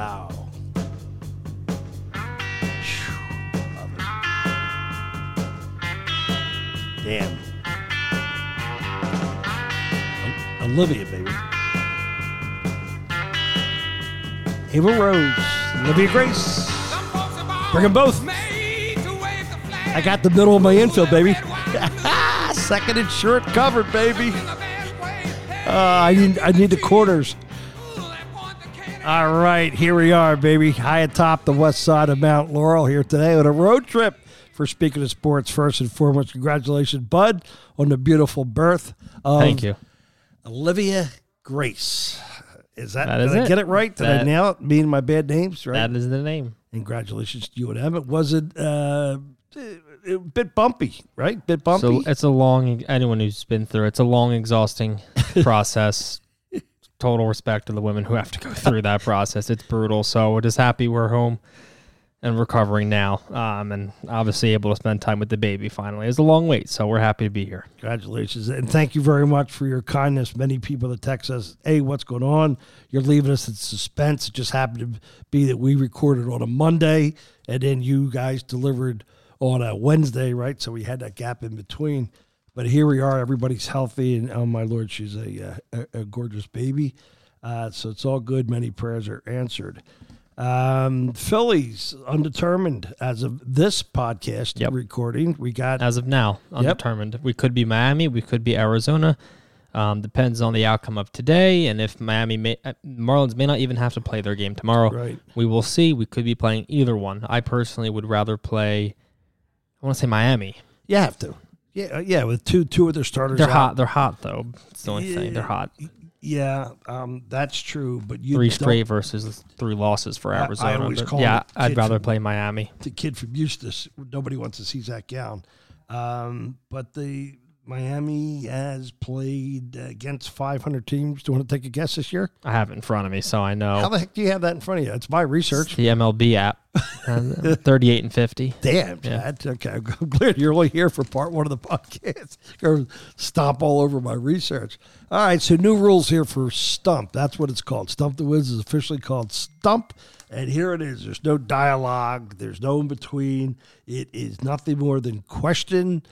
Wow. Damn. Olivia, baby. Ava Rose, Olivia Grace. Bring them both. I got the middle of my infield, baby. Second and short covered, baby. I need the quarters. All right, here we are, baby. High atop the west side of Mount Laurel here today on a road trip. For Speaking of Sports, first and foremost, congratulations, Bud, on the beautiful birth of Thank you. Olivia Grace. Is that, did I get it right? Did I nail it? Me and my bad names, right? That is the name. Congratulations to you and Emmett. Was it a bit bumpy, right? Bit bumpy. So it's a long, anyone who's been through it's a long, exhausting process. Total respect to the women who have to go through that process. It's brutal. So we're just happy we're home and recovering now. And obviously able to spend time with the baby finally. It was a long wait, so we're happy to be here. Congratulations. And thank you very much for your kindness. Many people that text us, hey, what's going on? You're leaving us in suspense. It just happened to be that we recorded on a Monday, and then you guys delivered on a Wednesday, right? So we had that gap in between. But here we are. Everybody's healthy, and oh, my Lord, she's a gorgeous baby. So it's all good. Many prayers are answered. Phillies, undetermined as of this podcast recording. We got as of now, undetermined. Yep. We could be Miami. We could be Arizona. Depends on the outcome of today. And if Marlins may not even have to play their game tomorrow. Right. We will see. We could be playing either one. I personally would rather play, I want to say Miami. You have to. Yeah, with two of their starters out. They're hot, though. It's the only thing. They're hot. Yeah, that's true. But three straight versus three losses for Arizona. I always call I'd rather play Miami. The kid from Eustis, nobody wants to see Zach Gown. But the Miami has played against 500 teams. Do you want to take a guess this year? I have it in front of me, so I know. How the heck do you have that in front of you? It's my research. It's the MLB app. 38 and 50. Damn, yeah. Okay. I'm glad you're only here for part one of the podcast. Go stomp all over my research. All right, so new rules here for Stump. That's what it's called. Stump the Wiz is officially called Stump, and here it is. There's no dialogue. There's no in between. It is nothing more than question.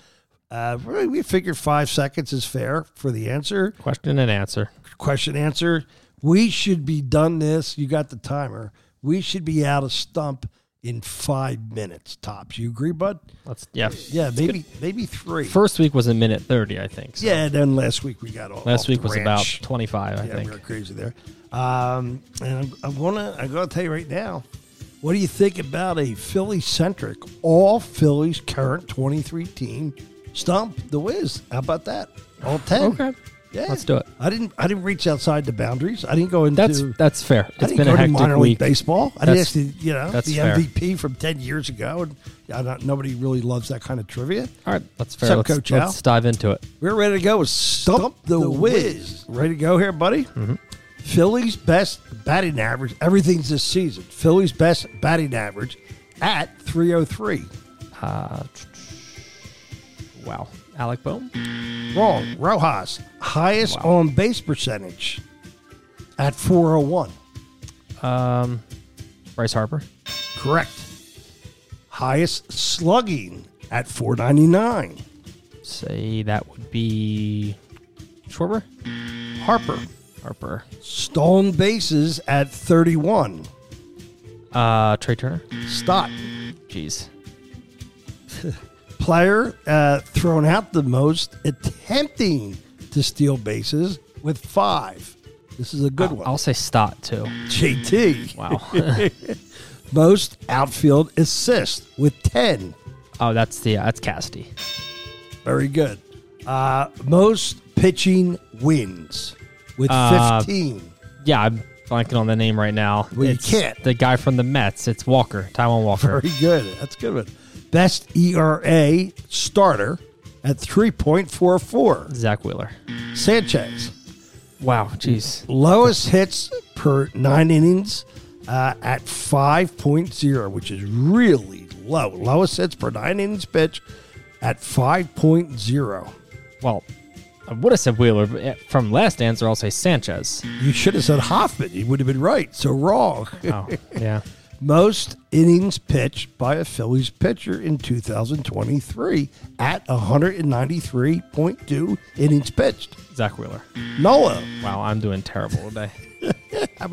We figure 5 seconds is fair for the answer. Question and answer. Question, answer. We should be done this. You got the timer. We should be out of Stump in 5 minutes tops. You agree, bud? Yeah, maybe three. First week was a minute 30, I think. So. Yeah, and then last week we got all. Last week was about 25, I think. Yeah, we were crazy there. And I'm gonna tell you right now. What do you think about a Philly-centric, all Phillies current 23 team? Stump the Wiz. How about that? All 10. Okay. Yeah. Let's do it. I didn't reach outside the boundaries. I didn't go into that's fair. It's been a hectic minor league week. Baseball. I didn't ask the MVP from 10 years ago, and nobody really loves that kind of trivia. All right, that's fair. Let's dive into it. We're ready to go with Stump the Wiz. Ready to go here, buddy? Mm-hmm. Philly's best batting average. Everything's this season. Philly's best batting average at 303. Wow. Alec Boehm? Wrong. Rojas. Highest on-base percentage at 401. Bryce Harper? Correct. Highest slugging at 499. Say that would be Schwarber? Harper. Stolen bases at 31. Trey Turner? Stott. Jeez. Player thrown out the most, attempting to steal bases with 5. This is a good one. I'll say Stott, too. JT. Wow. Most outfield assists with 10. Oh, that's Cassidy. Very good. Most pitching wins with 15. Yeah, I'm blanking on the name right now. Well, it's you can't. The guy from the Mets. It's Walker, Tywin Walker. Very good. That's a good one. Best ERA starter at 3.44. Zach Wheeler. Sanchez. Wow, jeez. Lowest hits per 9 innings at 5.0, which is really low. Lowest hits per 9 innings pitch at 5.0. Well, I would have said Wheeler, but from last answer, I'll say Sanchez. You should have said Hoffman. You would have been right. So wrong. Oh, yeah. Most innings pitched by a Phillies pitcher in 2023 at 193.2 innings pitched. Zach Wheeler. Noah. Wow, I'm doing terrible today. How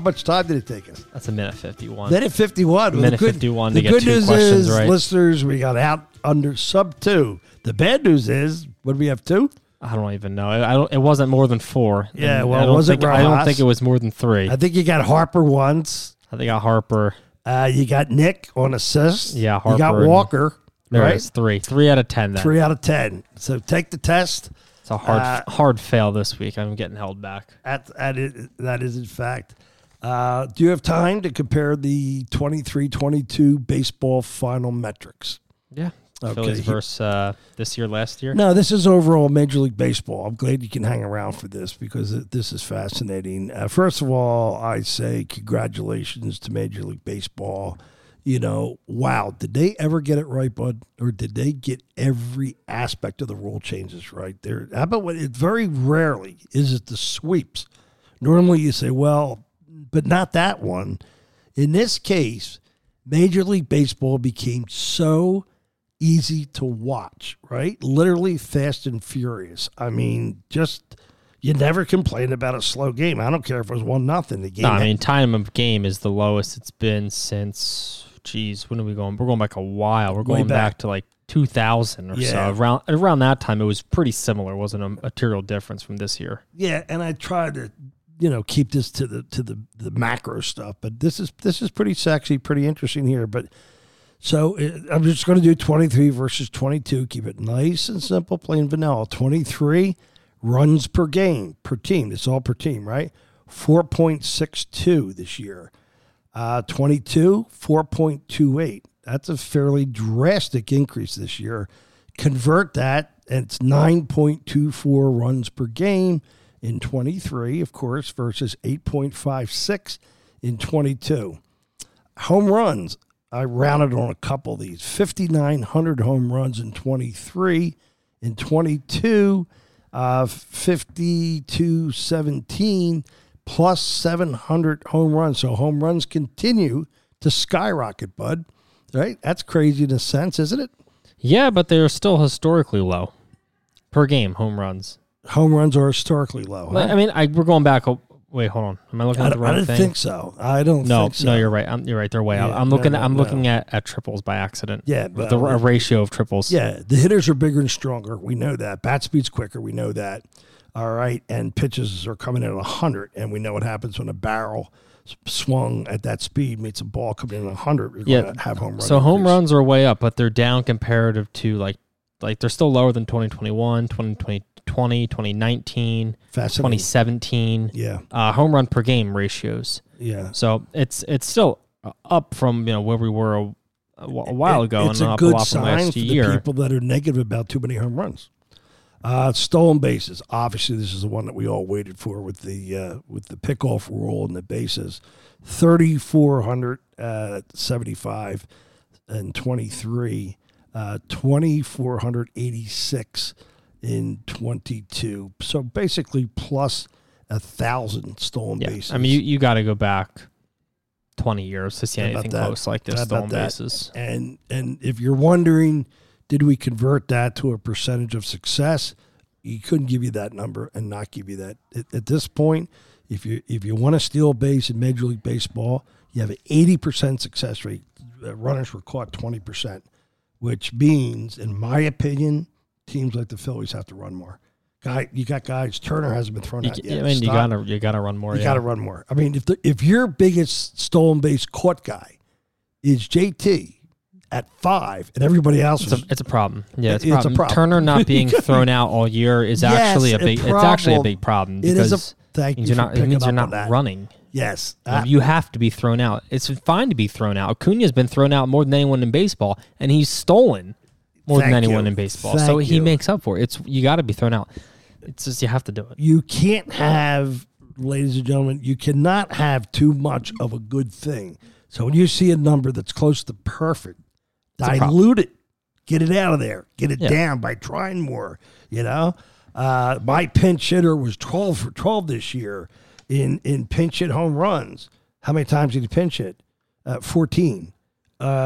much time did it take us? That's a minute 51. Minute 51. Minute 51 to get two questions right. The good news is, listeners, we got out under sub 2. The bad news is, would we have 2? I don't even know. It wasn't more than 4. Yeah, well, it wasn't Rojas. I don't think it was more than 3. I think you got Harper once. I think I got Harper. You got Nick on assists. Yeah, Harper. You got Walker. There it is, 3. 3 out of 10 then. 3 out of 10. So take the test. It's a hard fail this week. I'm getting held back. That is in fact. Do you have time to compare the 23-22 baseball final metrics? Yeah. Okay. Phillies versus this year, last year? No, this is overall Major League Baseball. I'm glad you can hang around for this because this is fascinating. First of all, I say congratulations to Major League Baseball. You know, wow, did they ever get it right, bud? Or did they get every aspect of the rule changes right there? How about very rarely is it the sweeps. Normally you say, well, but not that one. In this case, Major League Baseball became so easy to watch, right? Literally fast and furious. I mean, just you never complain about a slow game. I don't care if it was 1-0. The game. No, I mean, time of game is the lowest it's been since. Geez, when are we going? We're going back a while. We're going back to like 2000 or so. Around that time, it was pretty similar. It wasn't a material difference from this year. Yeah, and I tried to keep this to the macro stuff, but this is pretty sexy, pretty interesting here, but. So I'm just going to do 23 versus 22. Keep it nice and simple, plain vanilla. 23 runs per game, per team. It's all per team, right? 4.62 this year. 22, 4.28. That's a fairly drastic increase this year. Convert that, and it's 9.24 runs per game in 23, of course, versus 8.56 in 22. Home runs. I rounded on a couple of these. 5,900 home runs in 23. In 22, 5,217 plus 700 home runs. So home runs continue to skyrocket, bud. Right? That's crazy in a sense, isn't it? Yeah, but they're still historically low per game, home runs. Home runs are historically low. Huh? I mean, we're going back Wait, hold on. Am I looking at the wrong thing? I didn't think so. I don't think so. No, you're right. You're right. They're way out. I'm looking at triples by accident. Yeah. But a ratio of triples. Yeah. The hitters are bigger and stronger. We know that. Bat speed's quicker. We know that. All right. And pitches are coming in at 100. And we know what happens when a barrel swung at that speed meets a ball coming in at 100. You're going to have home runs. So home runs are way up, but they're down comparative to like they're still lower than 2021, 2022. 2019, 2017. Yeah. Home run per game ratios. Yeah. So it's still up from where we were a while ago. It's a good sign for the people that are negative about too many home runs. Stolen bases. Obviously, this is the one that we all waited for with the pickoff rule and the bases. 3,475 and 23. 2,486. In 22, so basically plus 1,000 stolen bases. I mean, you got to go back 20 years to see anything close like this stolen bases. And if you're wondering, did we convert that to a percentage of success? You couldn't give you that number and not give you that at this point. If you want to steal a base in Major League Baseball, you have an 80% success rate. Runners were caught 20%, which means, in my opinion, teams like the Phillies have to run more. You got guys. Turner hasn't been thrown out yet. I mean, Stott, you gotta run more. You gotta run more. I mean, if your biggest stolen base caught guy is JT at 5, and everybody else, it's a problem. Yeah, it's a problem. Turner not being thrown out all year is actually a big. It's actually a big problem. It is. Thank you. It means you're not running. Yes. You have to be thrown out. It's fine to be thrown out. Acuna's been thrown out more than anyone in baseball, and he's stolen more than anyone in baseball. So he makes up for it. You got to be thrown out. It's just you have to do it. You can't have, ladies and gentlemen, you cannot have too much of a good thing. So when you see a number that's close to perfect, dilute it. Get it out of there. Get it down by trying more. My pinch hitter was 12 for 12 this year in pinch hit home runs. How many times did he pinch hit? 14.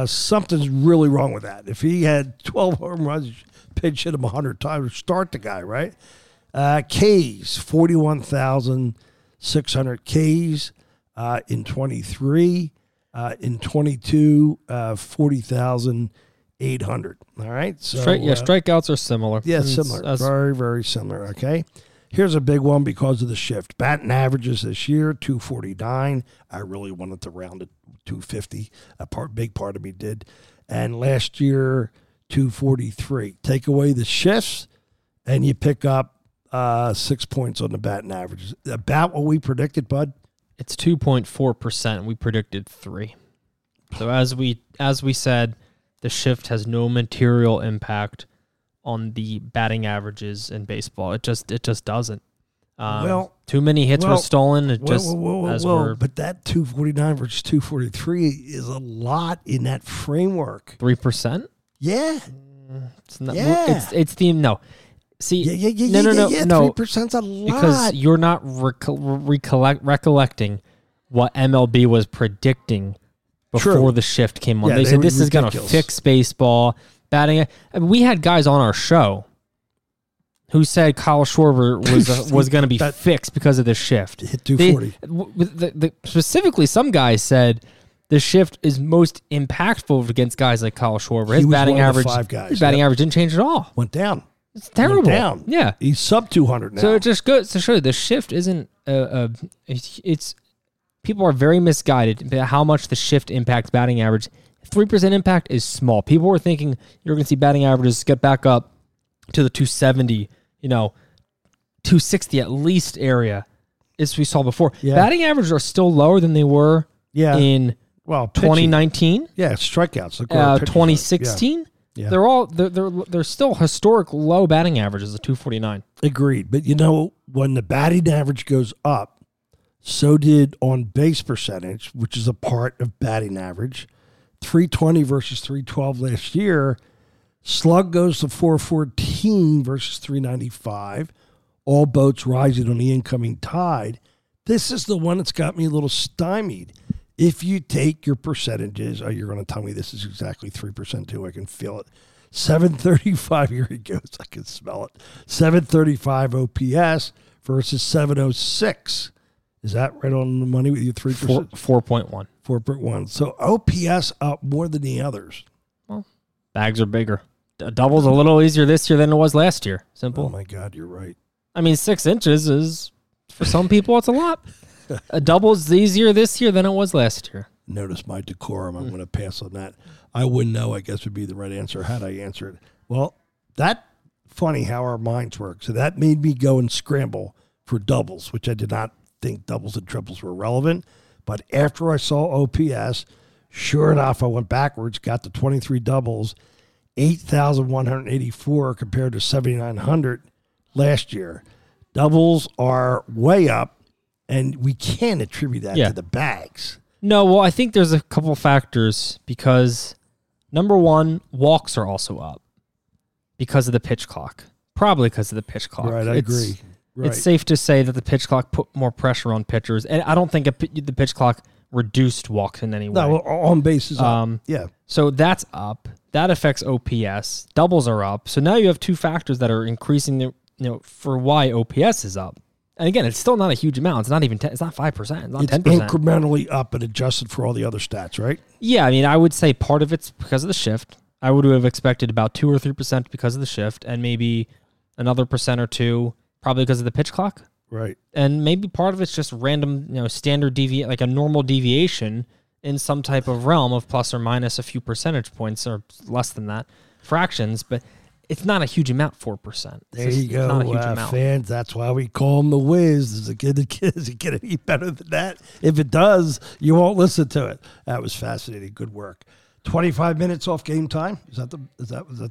Something's really wrong with that. If he had 12 home runs, pinch hit him 100 times, start the guy, right? Ks, 41,600 Ks in 23. In 22, 40,800. All right. So, strikeouts are similar. Yeah, similar. Very, very similar. Okay. Here's a big one because of the shift. Batting averages this year, 249. I really wanted to round it 250. Big part of me did. And last year, 243. Take away the shifts, and you pick up 6 points on the batting averages. About what we predicted, bud. It's 2.4%. We predicted 3. So as we said, the shift has no material impact on the batting averages in baseball. It just doesn't. Too many hits were stolen. But that 249 versus 243 is a lot in that framework. 3%. Yeah. It's not. Yeah. It's the no. See, no. 3%'s a lot. Because you're not recollecting what MLB was predicting before the shift came on. Yeah, they said, this is going to fix baseball. Batting. I mean, we had guys on our show who said Kyle Schwarber was going to be fixed because of the shift. Hit 240. Specifically, some guys said the shift is most impactful against guys like Kyle Schwarber. His batting average didn't change at all. Went down. It's terrible. Down. Yeah, he's sub 200 now. So it just goes to show you the shift isn't. It's people are very misguided about how much the shift impacts batting average. 3% impact is small. People were thinking you're going to see batting averages get back up to the 270, 260 at least area, as we saw before. Yeah. Batting averages are still lower than they were. Yeah. In 2019. Yeah, strikeouts. 2016. Yeah. Yeah. They're still historic low batting averages of 249. Agreed. But when the batting average goes up, so did on base percentage, which is a part of batting average. 320 versus 312 last year. Slug goes to 414 versus 395. All boats rising on the incoming tide. This is the one that's got me a little stymied. If you take your percentages, you're going to tell me this is exactly 3% too. I can feel it. 735, here he goes. I can smell it. 735 OPS versus 706. Is that right on the money with your 3%? 4.1. 4.1. So OPS up more than the others. Well, bags are bigger. Double's a little easier this year than it was last year. Simple. Oh, my God, you're right. I mean, 6 inches is, for some people, it's a lot. A double's easier this year than it was last year. Notice my decorum. I'm going to pass on that. I wouldn't know, I guess, would be the right answer had I answered. Well, that's funny how our minds work. So that made me go and scramble for doubles, which I did not think doubles and triples were relevant. But after I saw OPS, sure enough, I went backwards, got the 23 doubles, 8,184 compared to 7,900 last year. Doubles are way up. And we can't attribute that to the bags. No, well, I think there's a couple factors because, number one, walks are also up because of the pitch clock. Probably because of the pitch clock. Right, I agree. Right. It's safe to say that the pitch clock put more pressure on pitchers. And I don't think the pitch clock reduced walks in any way. No, on base is up. Yeah. So that's up. That affects OPS. Doubles are up. So now you have two factors that are increasing for why OPS is up. And again, it's still not a huge amount. It's not even 10, it's not 5%. It's not 10%. It's incrementally up and adjusted for all the other stats, right? Yeah, I mean, I would say part of it's because of the shift. I would have expected about 2 or 3% because of the shift and maybe another percent or two probably because of the pitch clock. Right. And maybe part of it's just random, standard deviation, like a normal deviation in some type of realm of plus or minus a few percentage points or less than that, fractions, but it's not a huge amount, 4%. There you go, not a huge amount. Fans. That's why we call him the Wiz. Does it get any better than that? If it does, you won't listen to it. That was fascinating. Good work. 25 minutes off game time. Is that the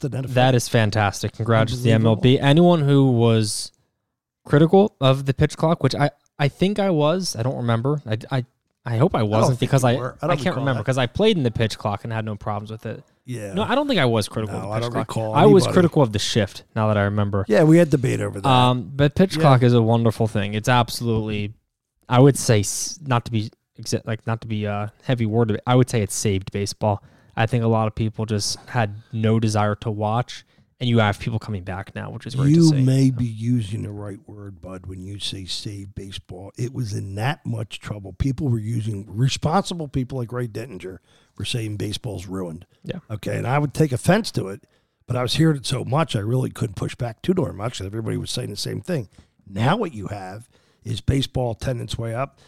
benefit? That is fantastic. Congrats to the MLB. Anyone who was critical of the pitch clock, which I think I was. I don't remember. I hope I wasn't because I can't remember because I played in the pitch clock and had no problems with it. Yeah. No, I don't think I was critical of the pitch clock. I don't recall anybody. I was critical of the shift, now that I remember. Yeah, we had debate over that. But pitch clock is a wonderful thing. It's absolutely, I would say, not to be heavy worded, I would say it saved baseball. I think a lot of people just had no desire to watch, and you have people coming back now, which is weird to say. You may be using the right word, Bud, when you say save baseball. It was in that much trouble. People were using, responsible people like Ray Dettinger were saying baseball's ruined. Yeah. Okay, and I would take offense to it, but I was hearing it so much, I really couldn't push back too darn much. Everybody was saying the same thing. Now what you have is baseball attendance way up.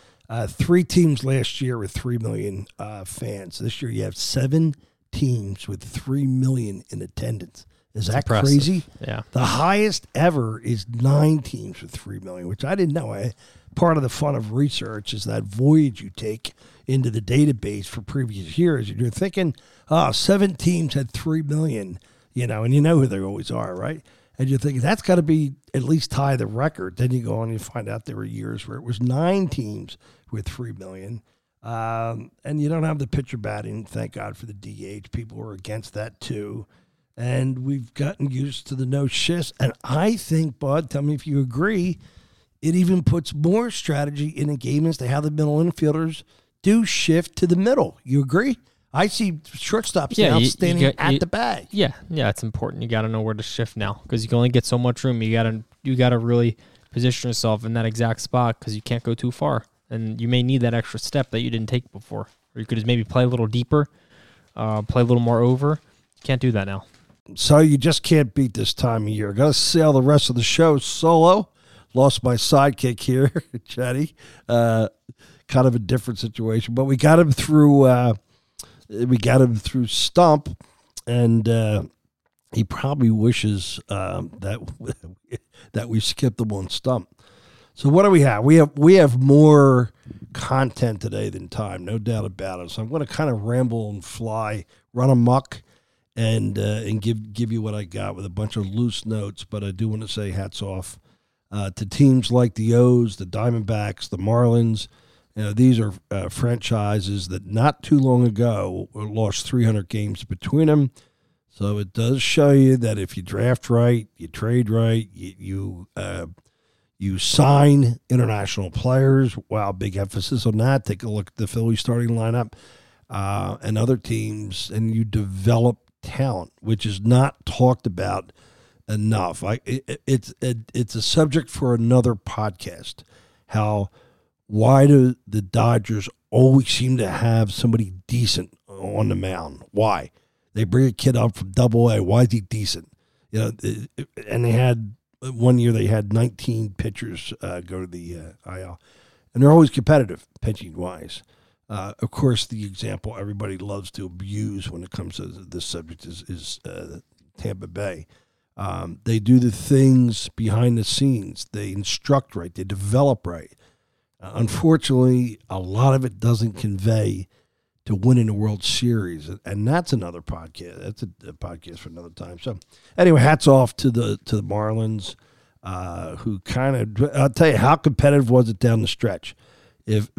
Three teams last year with 3 million fans. This year you have 7 teams with 3 million in attendance. Is that crazy? Yeah. The highest ever is 9 teams with 3 million, which I didn't know. Part of the fun of research is that voyage you take into the database for previous years. And you're thinking, 7 teams had 3 million, and you know who they always are, right? And you're thinking, that's got to be at least tie the record. Then you go on and you find out there were years where it was 9 teams with 3 million. And you don't have the pitcher batting, thank God for the DH. People were against that too. And we've gotten used to the no shifts. And I think, Bud, tell me if you agree, it even puts more strategy in a game as to how the middle infielders do shift to the middle. You agree? I see shortstops now standing at the bag. Yeah, it's important. You got to know where to shift now because you can only get so much room. You got to really position yourself in that exact spot because you can't go too far, and you may need that extra step that you didn't take before, or you could just maybe play a little deeper, play a little more over. Can't do that now. So you just can't beat this time of year. Got to sail the rest of the show solo. Lost my sidekick here, Chatty. Kind of a different situation, but we got him through. We got him through Stump, and he probably wishes that we skipped him on Stump. So what do we have? We have more content today than time, no doubt about it. So I'm going to kind of ramble and fly, run amok, and give you what I got with a bunch of loose notes. But I do want to say hats off to teams like the O's, the Diamondbacks, the Marlins. These are franchises that not too long ago lost 300 games between them. So it does show you that if you draft right, you trade right, you sign international players. Wow, big emphasis on that. Take a look at the Phillies starting lineup and other teams, and you develop talent, which is not talked about enough. It's a subject for another podcast, how – why do the Dodgers always seem to have somebody decent on the mound? Why? They bring a kid up from Double-A. Why is he decent? And they had one year they had 19 pitchers go to the IL, and they're always competitive pitching wise. Of course, the example everybody loves to abuse when it comes to this subject is Tampa Bay. They do the things behind the scenes. They instruct right. They develop right. Unfortunately, a lot of it doesn't convey to winning a World Series, and that's another podcast. That's a podcast for another time. So, anyway, hats off to the Marlins, who kind of. I'll tell you, how competitive was it down the stretch?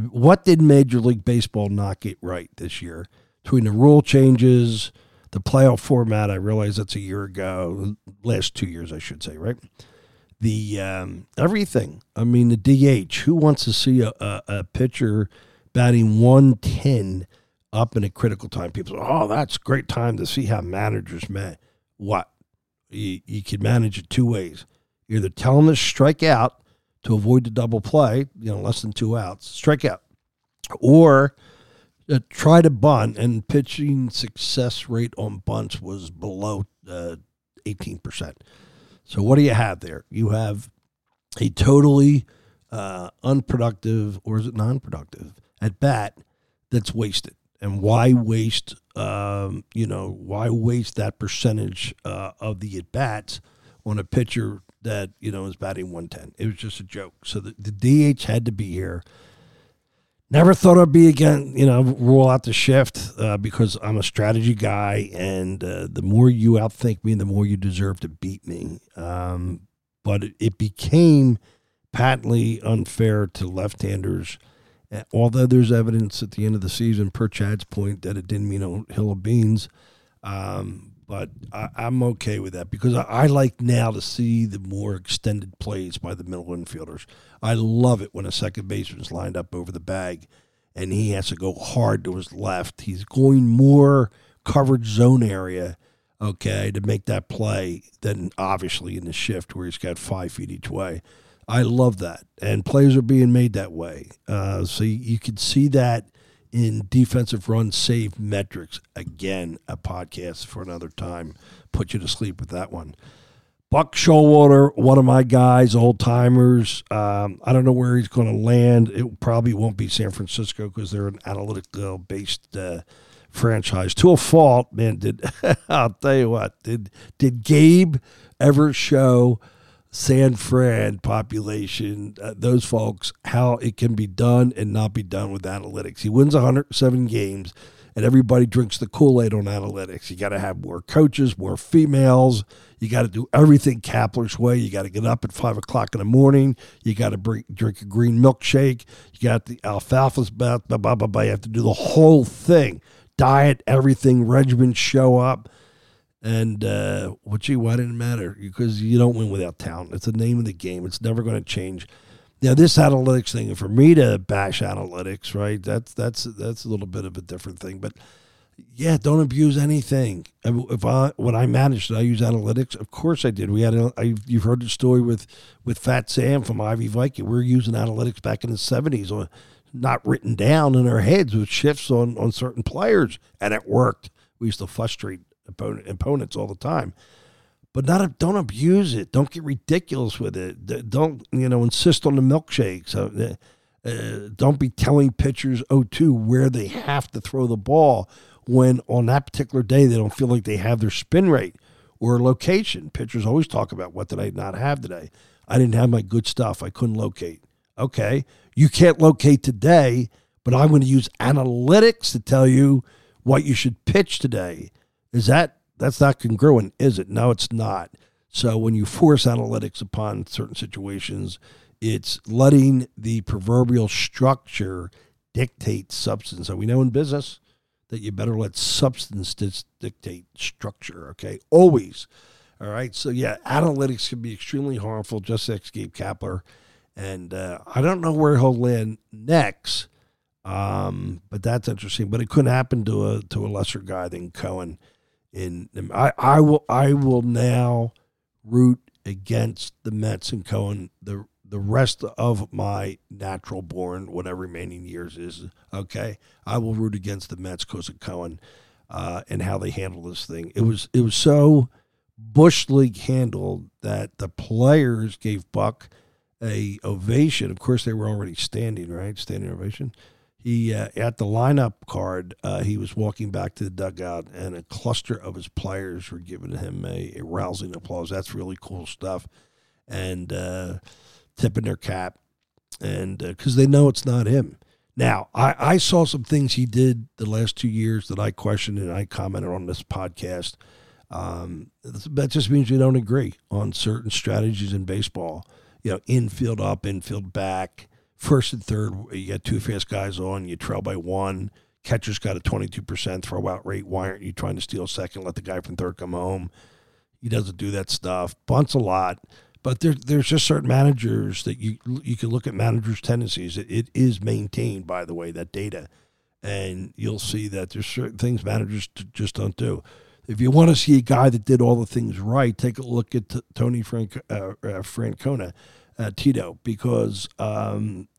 What did Major League Baseball not get right this year? Between the rule changes, the playoff format, I realize that's a year ago. Last 2 years, I should say, right? The everything. I mean, the DH. Who wants to see a pitcher batting 110 up in a critical time? People say, "Oh, that's a great time to see how managers manage." What? You can manage it two ways. You're either tell them to strike out to avoid the double play, less than 2 outs, strike out, or try to bunt. And pitching success rate on bunts was below 18%. So what do you have there? You have a totally unproductive, or is it non-productive, at bat that's wasted. And why waste, that percentage of the at-bats on a pitcher that, is batting 110? It was just a joke. So the DH had to be here. Never thought I'd be again, rule out the shift because I'm a strategy guy, and the more you outthink me, the more you deserve to beat me. But it became patently unfair to left-handers, although there's evidence at the end of the season, per Chad's point, that it didn't mean a hill of beans. But I'm okay with that because I like now to see the more extended plays by the middle infielders. I love it when a second baseman's lined up over the bag and he has to go hard to his left. He's going more coverage zone area, okay, to make that play than obviously in the shift where he's got 5 feet each way. I love that. And plays are being made that way. So you could see that in defensive run save metrics. Again, a podcast for another time. Put you to sleep with that one. Buck Showalter, one of my guys, old-timers. I don't know where he's going to land. It probably won't be San Francisco because they're an analytical-based franchise. To a fault, man, I'll tell you what. Did Gabe ever show San Fran population, those folks, how it can be done and not be done with analytics. He wins 107 games, and everybody drinks the Kool-Aid on analytics. You got to have more coaches, more females. You got to do everything Kapler's way. You got to get up at 5 o'clock in the morning. You got to drink a green milkshake. You got the alfalfa's bath, blah, blah, blah, blah. You have to do the whole thing. Diet, everything, regimen, show up. And, why didn't it matter? Because you don't win without talent. It's the name of the game. It's never going to change. Now, this analytics thing, for me to bash analytics, right, that's a little bit of a different thing. But, yeah, don't abuse anything. When I managed, did I use analytics? Of course I did. You've heard the story with Fat Sam from Ivy Viking. We were using analytics back in the 70s, not written down in our heads with shifts on certain players, and it worked. We used to frustrate opponents all the time, but don't abuse it. Don't get ridiculous with it. Don't insist on the milkshakes. Don't be telling pitchers 0-2 where they have to throw the ball when on that particular day they don't feel like they have their spin rate or location. Pitchers always talk about what did I not have today. I didn't have my good stuff. I couldn't locate. Okay, you can't locate today, but I'm going to use analytics to tell you what you should pitch today. That's not congruent, is it? No, it's not. So when you force analytics upon certain situations, it's letting the proverbial structure dictate substance. So we know in business that you better let substance dictate structure, okay? Always. All right? So, yeah, analytics can be extremely harmful, just like Gabe Kapler. And I don't know where he'll land next, but that's interesting. But it couldn't happen to a lesser guy than Cohen. I will now root against the Mets and Cohen the rest of my natural born, whatever remaining years is, okay? I will root against the Mets because of Cohen and how they handle this thing. It was so Bush League handled that the players gave Buck an ovation. Of course, they were already standing, right? Standing ovation. He, at the lineup card, he was walking back to the dugout, and a cluster of his players were giving him a rousing applause. That's really cool stuff. And tipping their cap, and because they know it's not him. Now, I saw some things he did the last 2 years that I questioned, and I commented on this podcast. That just means we don't agree on certain strategies in baseball. Infield up, infield back. First and third, you got two fast guys on, you trail by one. Catcher's got a 22% throwout rate. Why aren't you trying to steal second, let the guy from third come home? He doesn't do that stuff. Bunts a lot. But there's just certain managers that you can look at managers' tendencies. It is maintained, by the way, that data. And you'll see that there's certain things managers just don't do. If you want to see a guy that did all the things right, take a look at Tony Francona. Tito, because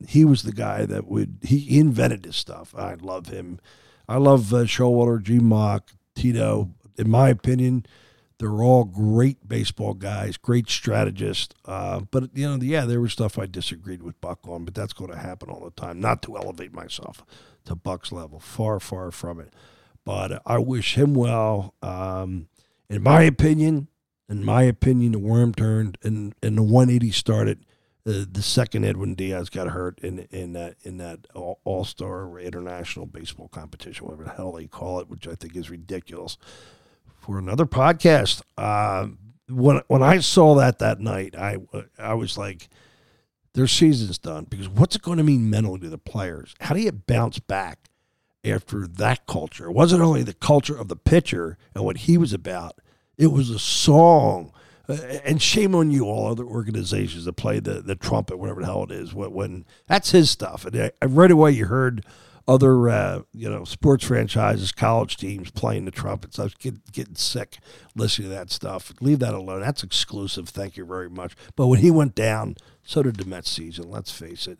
he was the guy that he invented this stuff. I love him. I love Showalter, G. Mock, Tito. In my opinion, they're all great baseball guys, great strategists. But, there was stuff I disagreed with Buck on, but that's going to happen all the time. Not to elevate myself to Buck's level. Far, far from it. But I wish him well. In my opinion, the worm turned and the 180 started. The second Edwin Diaz got hurt in that All-Star International Baseball Competition, whatever the hell they call it, which I think is ridiculous. For another podcast, when I saw that night, I was like, their season's done, because what's it going to mean mentally to the players? How do you bounce back? after that culture. It wasn't only the culture of the pitcher and what he was about. It was a song. And shame on you, all other organizations that play the trumpet, whatever the hell it is. When that's his stuff. And right away you heard other sports franchises, college teams playing the trumpets. I was getting sick listening to that stuff. Leave that alone. That's exclusive. Thank you very much. But when he went down, so did the Mets season. Let's face it.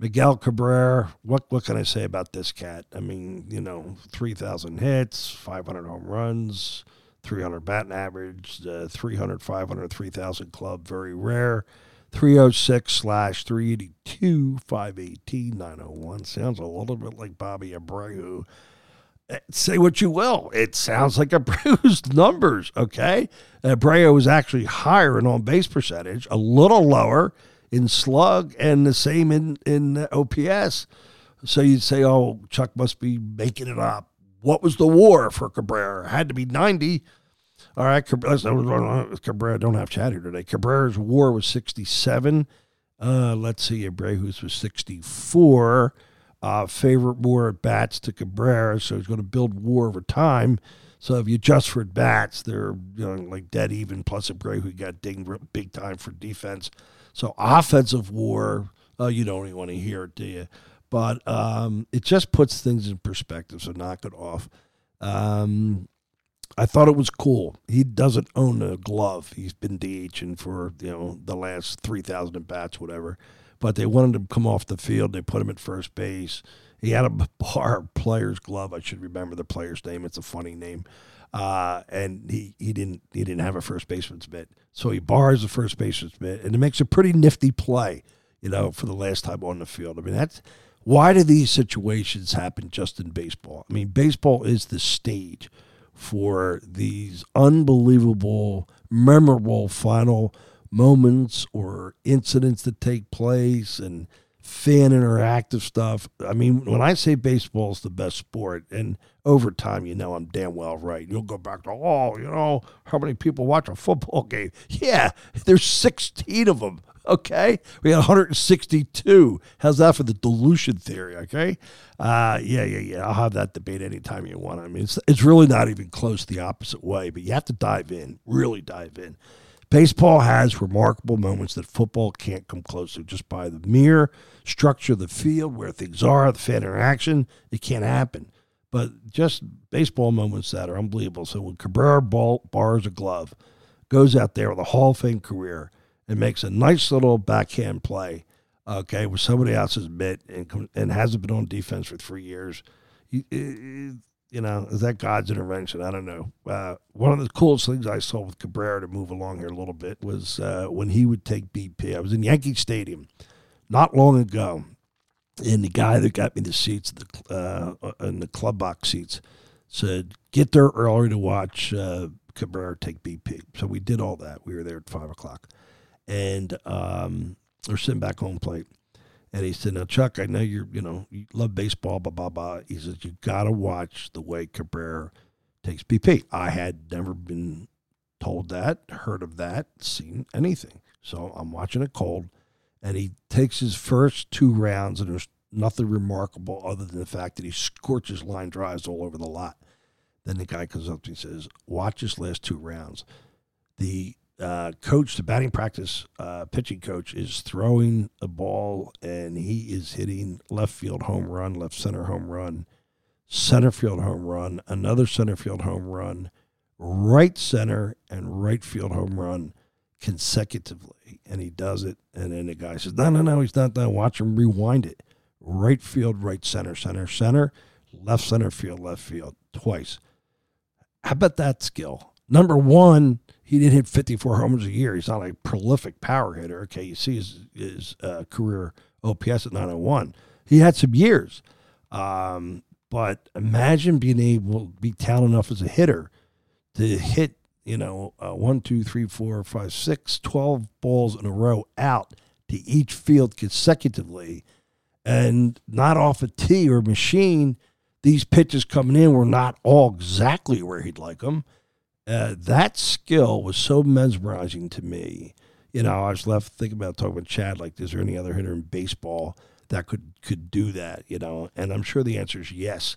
Miguel Cabrera, what can I say about this cat? I mean, 3,000 hits, 500 home runs, 300 batting average, 300, 500, 3,000 club, very rare. 306/382, 518, 901. Sounds a little bit like Bobby Abreu. Say what you will. It sounds like Abreu's numbers, okay? Abreu was actually higher in on-base percentage, a little lower in slug, and the same in OPS. So you'd say, oh, Chuck must be making it up. What was the WAR for Cabrera? It had to be 90. All right, Cabrera don't have chat here today. Cabrera's WAR was 67. Let's see, Abreu's was 64. Favorite WAR at bats to Cabrera, so he's going to build WAR over time. So if you adjust for at bats, they're like dead even. Plus Abreu got dinged big time for defense. So offensive WAR, you don't even want to hear it, do you? But it just puts things in perspective, so knock it off. I thought it was cool. He doesn't own a glove. He's been DHing for the last 3,000 at-bats, whatever. But they wanted him to come off the field. They put him at first base. He had a bar player's glove. I should remember the player's name. It's a funny name. And he didn't have a first baseman's mitt. So he bars the first baseman's mitt, and it makes a pretty nifty play, for the last time on the field. I mean, that's why do these situations happen just in baseball? I mean, baseball is the stage for these unbelievable, memorable final moments or incidents that take place and fan interactive stuff. I mean, when I say baseball is the best sport, and over time, I'm damn well right. You'll go back to, how many people watch a football game? Yeah, there's 16 of them, okay? We had 162. How's that for the dilution theory, okay? Yeah. I'll have that debate anytime you want. I mean, it's really not even close the opposite way, but you have to dive in, really dive in. Baseball has remarkable moments that football can't come close to just by the mere structure of the field, where things are, the fan interaction. It can't happen. But just baseball moments that are unbelievable. So when Cabrera bars a glove, goes out there with a Hall of Fame career and makes a nice little backhand play, okay, with somebody else's mitt and hasn't been on defense for 3 years, is that God's intervention? I don't know. One of the coolest things I saw with Cabrera, to move along here a little bit, was when he would take BP. I was in Yankee Stadium not long ago, and the guy that got me the seats in the club box seats said, get there early to watch Cabrera take BP. So we did all that. We were there at 5 o'clock. And we're sitting back home plate. And he said, now, Chuck, I know you love baseball, blah, blah, blah. He said, you got to watch the way Cabrera takes BP. I had never been told that, heard of that, seen anything. So I'm watching it cold. And he takes his first two rounds, and there's nothing remarkable other than the fact that he scorches line drives all over the lot. Then the guy comes up to me and says, watch his last two rounds. The coach, the batting practice pitching coach, is throwing a ball, and he is hitting left field home run, left center field home run, another center field home run, right center, and right field home run consecutively. And he does it, and then the guy says, no, he's not done. Watch him rewind it. Right field, right center, center, center, left field, twice. How about that skill? Number one, he did hit 54 homers a year. He's not a prolific power hitter. Okay, you see his career OPS at 901. He had some years. But imagine being able to be talented enough as a hitter to hit, 1, 2, 3, 4, 5, 6, 12 balls in a row out to each field consecutively, and not off a tee or machine. These pitches coming in were not all exactly where he'd like them. That skill was so mesmerizing to me. I was left thinking about talking with Chad like, is there any other hitter in baseball that could do that, you know? And I'm sure the answer is yes.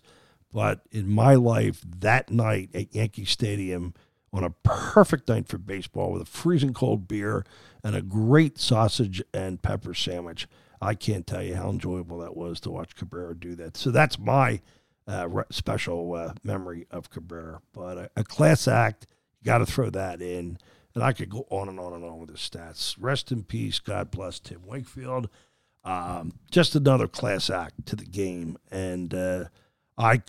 But in my life, that night at Yankee Stadium, on a perfect night for baseball with a freezing cold beer and a great sausage and pepper sandwich, I can't tell you how enjoyable that was to watch Cabrera do that. So that's my special memory of Cabrera. But a class act, you got to throw that in. And I could go on and on and on with his stats. Rest in peace. God bless Tim Wakefield. Just another class act to the game. And I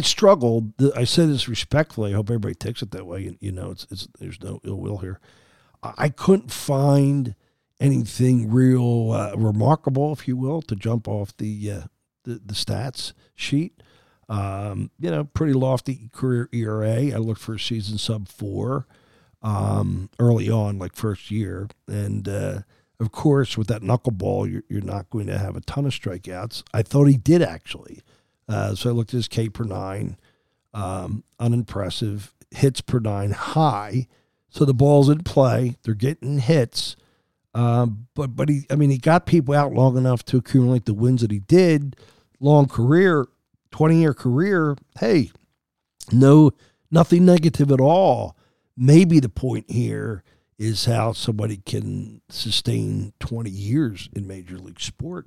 struggled. I say this respectfully. I hope everybody takes it that way. You know, it's there's no ill will here. I couldn't find anything real remarkable, if you will, to jump off the stats sheet. You know, pretty lofty career ERA. I looked for a season sub 4 early on, like first year. And, of course, with that knuckleball, you're not going to have a ton of strikeouts. I thought he did, actually. So I looked at his K/9, unimpressive. Hits per 9 high. So the ball's in play. They're getting hits. But he got people out long enough to accumulate the wins that he did. Long career, 20-year career. Hey, nothing negative at all. Maybe the point here is how somebody can sustain 20 years in Major League sport.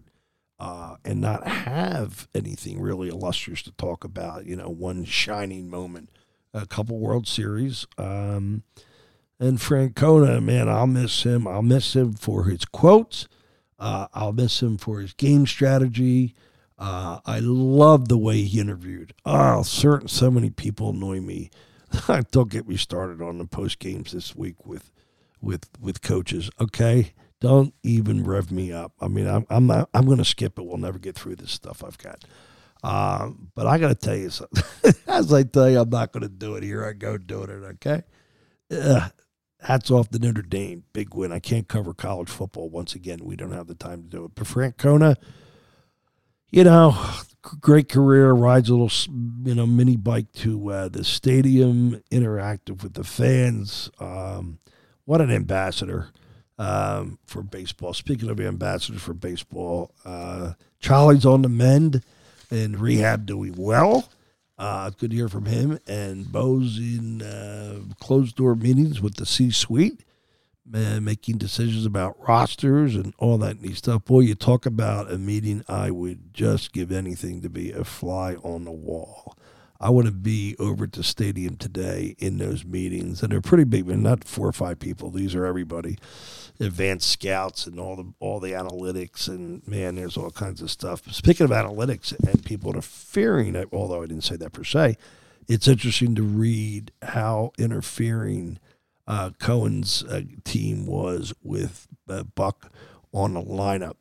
And not have anything really illustrious to talk about, you know, one shining moment, a couple World Series. And Francona, man, I'll miss him. I'll miss him for his quotes. I'll miss him for his game strategy. I love the way he interviewed. Oh, so many people annoy me. Don't get me started on the post games this week with coaches, okay? Don't even rev me up. I mean, I'm going to skip it. We'll never get through this stuff I've got. But I got to tell you something. As I tell you, I'm not going to do it. Here I go doing it, okay? Hats off to Notre Dame. Big win. I can't cover college football. Once again, we don't have the time to do it. But Francona, you know, great career. Rides a little, mini bike to the stadium. Interactive with the fans. What an ambassador. For baseball. Speaking of ambassadors for baseball, Charlie's on the mend and rehab doing well. Good to hear from him. And Bo's in closed-door meetings with the C-suite, making decisions about rosters and all that neat stuff. Boy, you talk about a meeting, I would just give anything to be a fly on the wall. I want to be over at the stadium today in those meetings. And they're pretty big, but not 4 or 5 people. These are everybody, advanced scouts and all the analytics. And, man, there's all kinds of stuff. Speaking of analytics and people interfering, although I didn't say that per se, it's interesting to read how interfering Cohen's team was with Buck on the lineup.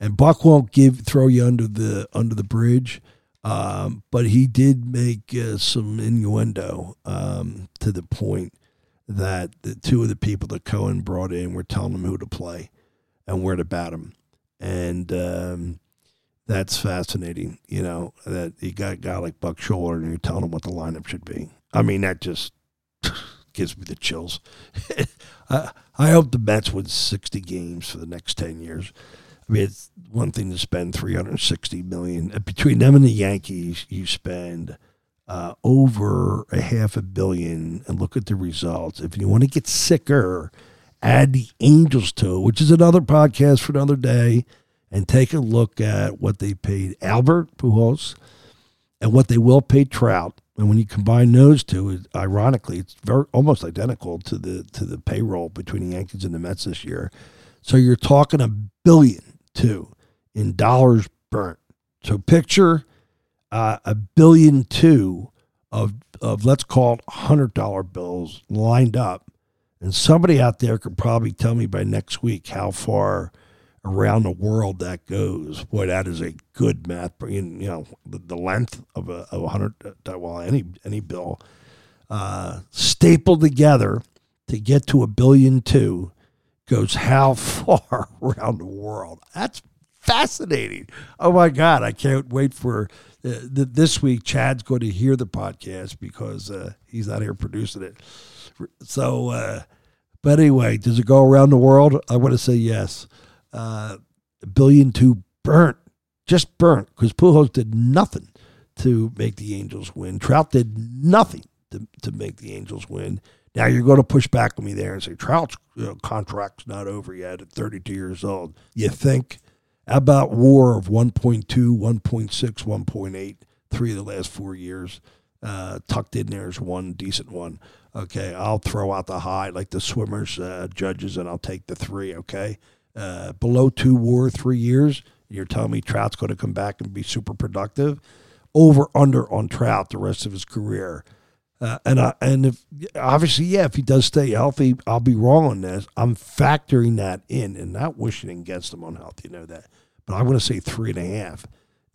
And Buck won't throw you under the bridge. But he did make some innuendo to the point that the two of the people that Cohen brought in were telling him who to play and where to bat him. And that's fascinating, you know, that you got a guy like Buck Showalter and you're telling him what the lineup should be. I mean, that just gives me the chills. I hope the Mets win 60 games for the next 10 years. I mean, it's one thing to spend $360 million. Between them and the Yankees, you spend over $500 million, and look at the results. If you want to get sicker, add the Angels to it, which is another podcast for another day, and take a look at what they paid Albert Pujols and what they will pay Trout. And when you combine those two, ironically, it's almost identical to the payroll between the Yankees and the Mets this year. So you're talking $1 billion, too, in dollars burnt. So picture $1.2 billion of let's call it $100 bills lined up. And somebody out there could probably tell me by next week how far around the world that goes. Boy, that is a good math. The length of a $100, well, any bill stapled together to get to $1.2 billion. Goes how far around the world. That's fascinating. Oh, my God. I can't wait for this week. Chad's going to hear the podcast because he's not here producing it. So, But anyway, does it go around the world? I want to say yes. $1.2 billion burnt, just burnt, because Pujols did nothing to make the Angels win. Trout did nothing to make the Angels win. Now you're going to push back on me there and say Trout's contract's not over yet at 32 years old. You think about WAR of 1.2, 1.6, 1.8, 3 of the last 4 years. Tucked in there is one decent one. Okay, I'll throw out the high, like the swimmers, judges, and I'll take the 3, okay? Below 2 WAR, 3 years, you're telling me Trout's going to come back and be super productive? Over, under on Trout the rest of his career. And if obviously, yeah, if he does stay healthy, I'll be wrong on this. I'm factoring that in and not wishing against him on health. You know that. But I want to say 3.5.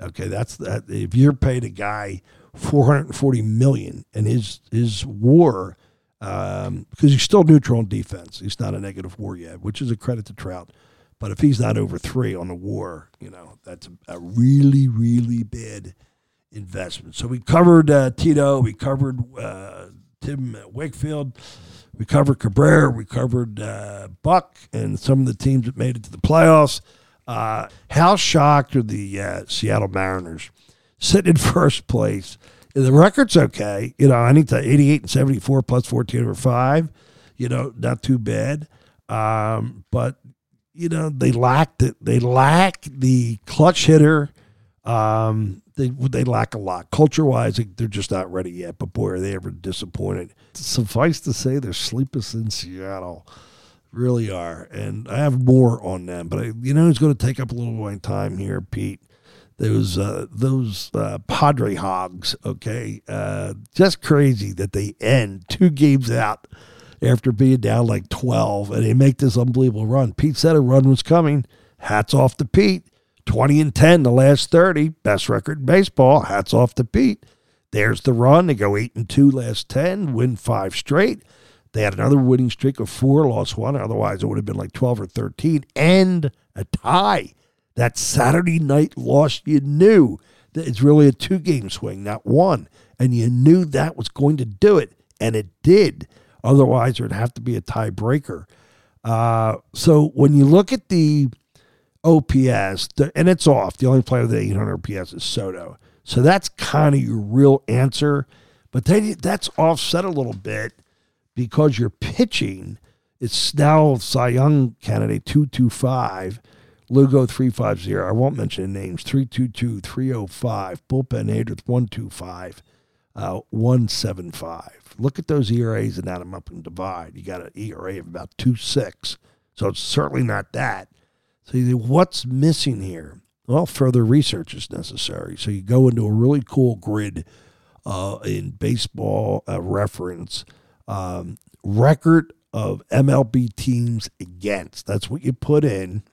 Okay, that's that. If you're paid a guy $440 million and his WAR, because he's still neutral on defense. He's not a negative WAR yet, which is a credit to Trout. But if he's not over 3 on the WAR, you know, that's a really, really bad investment. So we covered Tito, we covered Tim Wakefield, we covered Cabrera, we covered Buck, and some of the teams that made it to the playoffs. How shocked are the Seattle Mariners sitting in first place? The record's okay, you know. I need to 88-74 plus 14/5, you know, not too bad. But you know they lacked it. They lack the clutch hitter. They lack a lot. Culture-wise, they're just not ready yet, but boy, are they ever disappointed. Suffice to say, they're sleepless in Seattle. Really are. And I have more on them, but you know it's going to take up a little bit of time here, Pete. Those Padre hogs, okay? Just crazy that they end 2 games out after being down like 12, and they make this unbelievable run. Pete said a run was coming. Hats off to Pete. 20-10, the last 30, best record in baseball. Hats off to Pete. There's the run. They go 8-2 last 10, win 5 straight. They had another winning streak of 4, lost 1. Otherwise, it would have been like 12 or 13 and a tie. That Saturday night loss, you knew that it's really a 2-game swing, not 1. And you knew that was going to do it, and it did. Otherwise, there would have to be a tiebreaker. So when you look at the OPS, and it's off. The only player with 800 OPS is Soto. So that's kind of your real answer. But that's offset a little bit because your pitching, it's now Cy Young candidate 225, Lugo 350. I won't mention names, 322, 305, bullpen Hader 125, 175. Look at those ERAs and add them up and divide. You got an ERA of about 2.6. So it's certainly not that. So you think, what's missing here? Well, further research is necessary. So you go into a really cool grid in baseball reference. Record of MLB teams against. That's what you put in,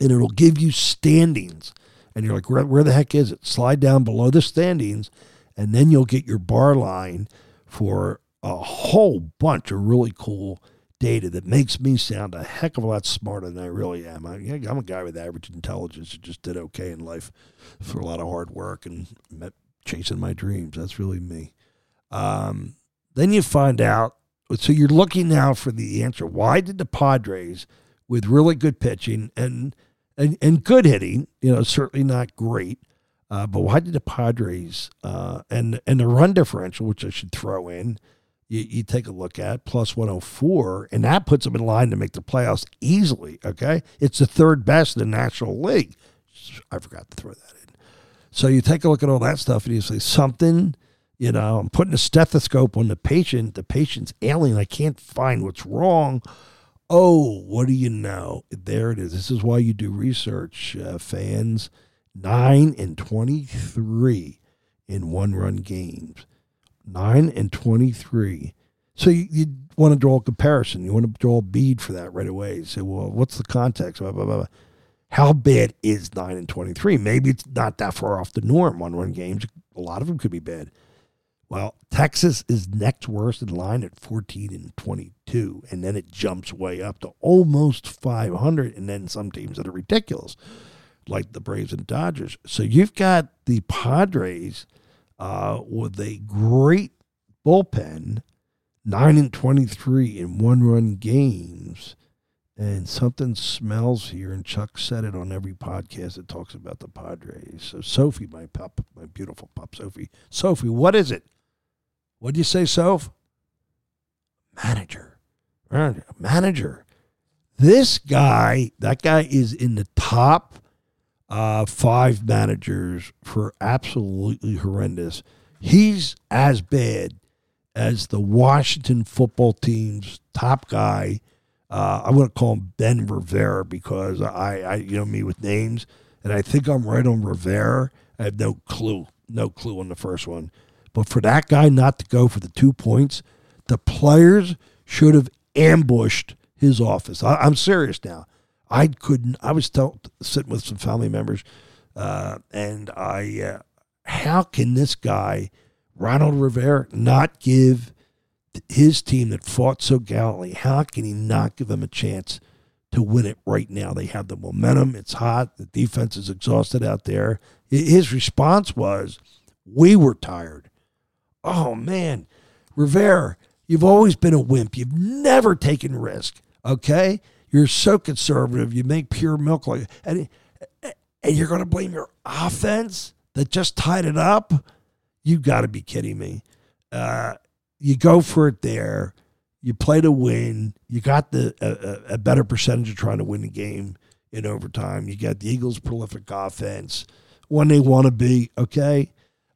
and it'll give you standings. And you're like, where the heck is it? Slide down below the standings, and then you'll get your bar line for a whole bunch of really cool data that makes me sound a heck of a lot smarter than I really am. I'm a guy with average intelligence who just did okay in life for a lot of hard work and chasing my dreams. That's really me. Then you find out, so you're looking now for the answer. Why did the Padres, with really good pitching and good hitting, you know, certainly not great, but why did the Padres and the run differential, which I should throw in, you take a look at, plus 104, and that puts them in line to make the playoffs easily, okay? It's the 3rd best in the National League. I forgot to throw that in. So you take a look at all that stuff, and you say something, you know, I'm putting a stethoscope on the patient. The patient's ailing. I can't find what's wrong. Oh, what do you know? There it is. This is why you do research, fans. 9-23 in one-run games. 9-23. So you want to draw a comparison. You want to draw a bead for that right away. You say, well, what's the context? Blah, blah, blah, blah. How bad is 9-23? Maybe it's not that far off the norm. One-run games, a lot of them could be bad. Well, Texas is next worst in line at 14-22, and then it jumps way up to almost 500, and then some teams that are ridiculous, like the Braves and Dodgers. So you've got the Padres with a great bullpen, 9-23 in one-run games. And something smells here, and Chuck said it on every podcast that talks about the Padres. So Sophie, my pup, my beautiful pup, Sophie. Sophie, what is it? What do you say, Soph? Manager. Manager. This guy, that guy is in the top five managers for absolutely horrendous. He's as bad as the Washington football team's top guy. I want to call him Ben Rivera because I you know me with names, and I think I'm right on Rivera. I have no clue on the first one. But for that guy not to go for the 2 points, the players should have ambushed his office. I'm serious now. I couldn't. I was sitting with some family members, and I, how can this guy, Ronald Rivera, not give his team that fought so gallantly, how can he not give them a chance to win it right now? They have the momentum. It's hot. The defense is exhausted out there. His response was, we were tired. Oh, man, Rivera, you've always been a wimp. You've never taken risk, okay? You're so conservative. You make pure milk. And you're going to blame your offense that just tied it up? You got to be kidding me. You go for it there. You play to win. You got a better percentage of trying to win the game in overtime. You got the Eagles' prolific offense when they want to be, okay?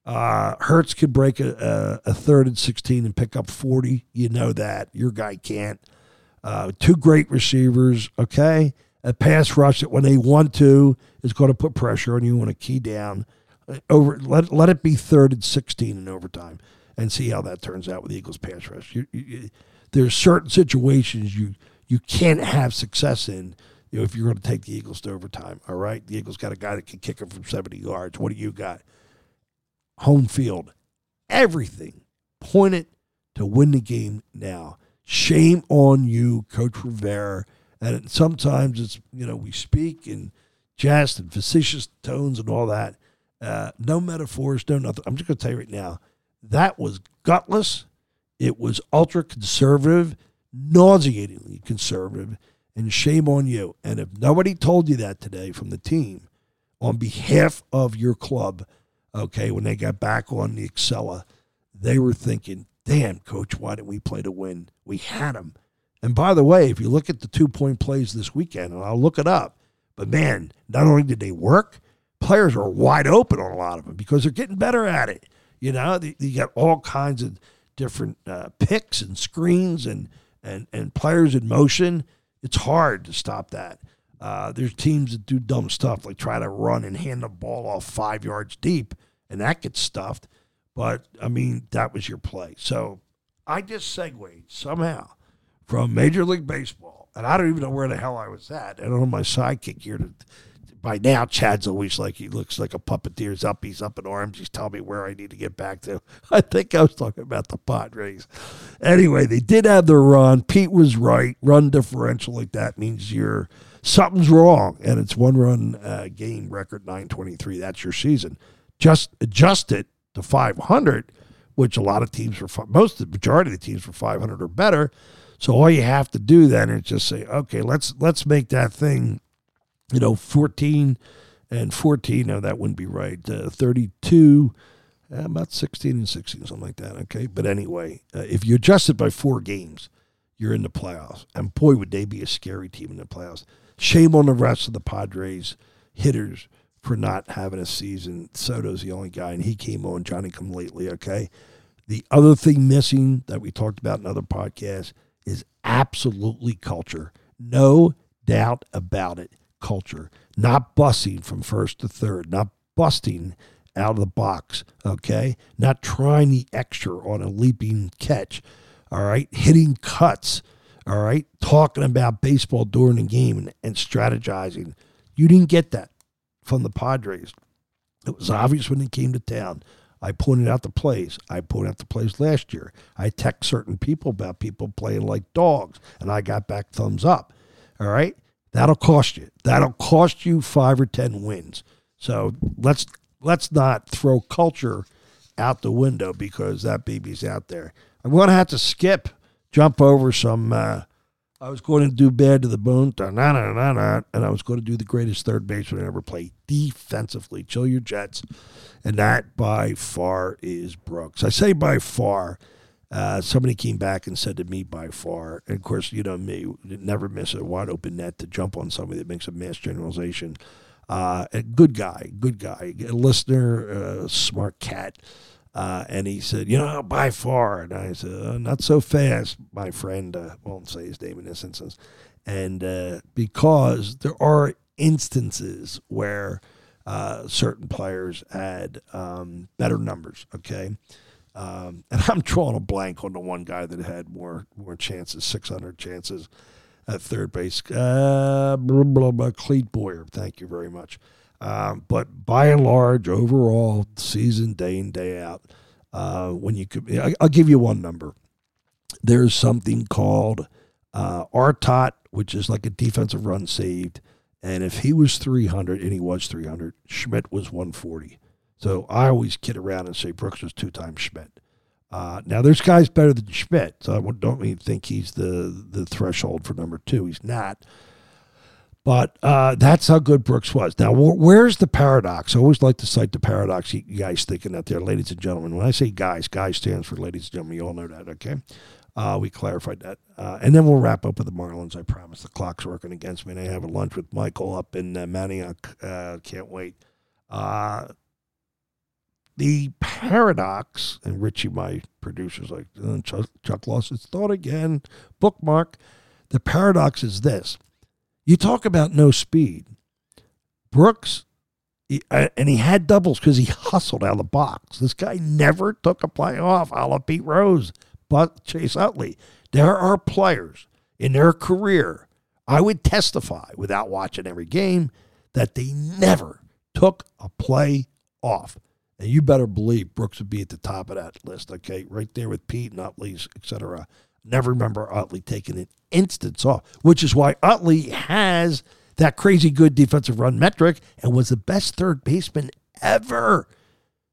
Hurts could break a 3rd and 16 and pick up 40. You know that. Your guy can't. Two great receivers, okay? A pass rush that when they want to is going to put pressure on you want to key down. Let it be 3rd and 16 in overtime. And see how that turns out with the Eagles' pass rush. There's certain situations you can't have success in, you know, if you're going to take the Eagles to overtime. All right, the Eagles got a guy that can kick him from 70 yards. What do you got? Home field, everything pointed to win the game now. Shame on you, Coach Rivera. And sometimes it's we speak in jest and facetious tones and all that. No metaphors, no nothing. I'm just going to tell you right now. That was gutless. It was ultra-conservative, nauseatingly conservative, and shame on you. And if nobody told you that today from the team, on behalf of your club, okay, when they got back on the Excella, they were thinking, damn, Coach, why didn't we play to win? We had them. And by the way, if you look at the two-point plays this weekend, and I'll look it up, but, man, not only did they work, players are wide open on a lot of them because they're getting better at it. You got all kinds of different picks and screens and players in motion. It's hard to stop that. There's teams that do dumb stuff, like try to run and hand the ball off 5 yards deep, and that gets stuffed. But, I mean, that was your play. So I just segued somehow from Major League Baseball, and I don't even know where the hell I was at. I don't know my sidekick here to – by now, Chad's always like, he looks like a puppeteer. He's up in arms. He's telling me where I need to get back to. I think I was talking about the Padres. Anyway, they did have their run. Pete was right. Run differential like that means something's wrong, and it's one-run game record, 923. That's your season. Just adjust it to 500, which a lot of teams were – majority of the teams were 500 or better. So all you have to do then is just say, okay, let's make that thing – 14 and 14. No, that wouldn't be right. 32, about 16 and 16, something like that. Okay, but anyway, if you adjust it by 4 games, you're in the playoffs. And boy, would they be a scary team in the playoffs. Shame on the rest of the Padres hitters for not having a season. Soto's the only guy, and he came on Johnny Come Lately. Okay, the other thing missing that we talked about in other podcasts is absolutely culture. No doubt about it. Culture, not bussing from first to third, not busting out of the box, okay? Not trying the extra on a leaping catch, all right? Hitting cuts, all right? Talking about baseball during the game and strategizing. You didn't get that from the Padres. It was obvious when they came to town. I pointed out the plays. I pointed out the plays last year. I text certain people about people playing like dogs, and I got back thumbs up, all right? That'll cost you. That'll cost you 5 or 10 wins. So let's not throw culture out the window because that baby's out there. I'm going to have to skip jump over some, I was going to do bad to the bone, and I was going to do the greatest third baseman I ever played defensively. Chill your jets. And that by far is Brooks. I say by far. Somebody came back and said to me by far, and of course, you know me, never miss a wide open net to jump on somebody that makes a mass generalization. A good guy, a listener, smart cat. And he said, you know, by far. And I said, not so fast, my friend. Won't say his name in this instance. And because there are instances where certain players had better numbers, okay? And I'm drawing a blank on the one guy that had more chances, 600 chances at third base. Clete Boyer, thank you very much. But by and large, overall, season day in, day out, when you could, I'll give you one number. There's something called RTOT, which is like a defensive run saved. And if he was 300, and he was 300, Schmidt was 140. So I always kid around and say Brooks was two-time Schmidt. Now, there's guys better than Schmidt, so I don't even think he's the threshold for number two. He's not. But that's how good Brooks was. Now, where's the paradox? I always like to cite the paradox you guys thinking out there, ladies and gentlemen. When I say guys, guys stands for ladies and gentlemen. You all know that, okay? We clarified that. And then we'll wrap up with the Marlins, I promise. The clock's working against me, and I have a lunch with Michael up in Manioc. Can't wait. The paradox, and Richie, my producer's like, Chuck lost his thought again, bookmark. The paradox is this. You talk about no speed. Brooks, he had doubles because he hustled out of the box. This guy never took a play off, a la Pete Rose, but Chase Utley. There are players in their career, I would testify without watching every game, that they never took a play off. And you better believe Brooks would be at the top of that list, okay? Right there with Pete and Utley, et cetera. Never remember Utley taking an instance off, which is why Utley has that crazy good defensive run metric and was the best third baseman ever.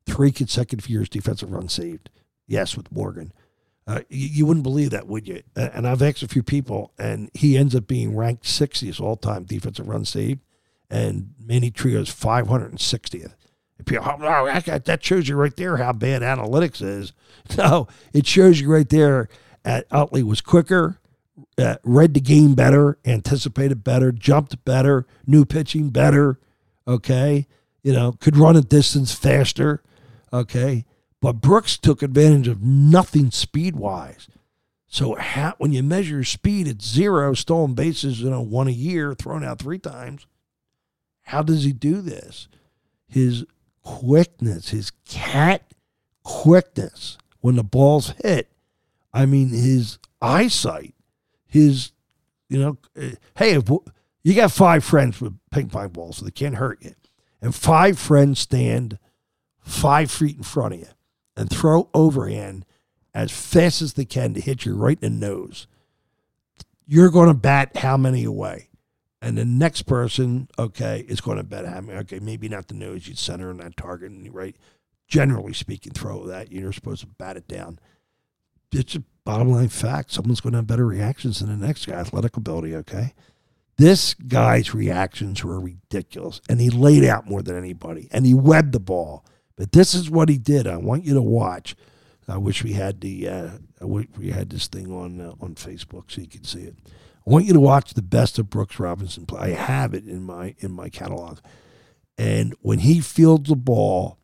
3 consecutive years defensive run saved. Yes, with Morgan. You wouldn't believe that, would you? And I've asked a few people, and he ends up being ranked 60th all-time defensive run saved, and Manny Trio's 560th. That shows you right there how bad analytics is. No, it shows you right there Utley was quicker, read the game better, anticipated better, jumped better, knew pitching better, okay? You know, could run a distance faster, okay? But Brooks took advantage of nothing speed-wise. So when you measure speed at 0, stolen bases, 1 a year, thrown out 3 times, how does he do this? His quickness, his cat quickness when the ball's hit. I mean, his eyesight, his, hey, if you got 5 friends with ping pong balls, so they can't hurt you. And 5 friends stand 5 feet in front of you and throw overhand as fast as they can to hit you right in the nose. You're going to bat how many away? And the next person, okay, is going to bet. I mean, okay, maybe not the nose. You'd center on that target, and right? Generally speaking, throw that. You're supposed to bat it down. It's a bottom line fact. Someone's going to have better reactions than the next guy. Athletic ability, okay? This guy's reactions were ridiculous, and he laid out more than anybody, and he webbed the ball. But this is what he did. I want you to watch. I wish we had this thing on Facebook so you could see it. I want you to watch the best of Brooks Robinson play. I have it in my catalog. And when he fields the ball,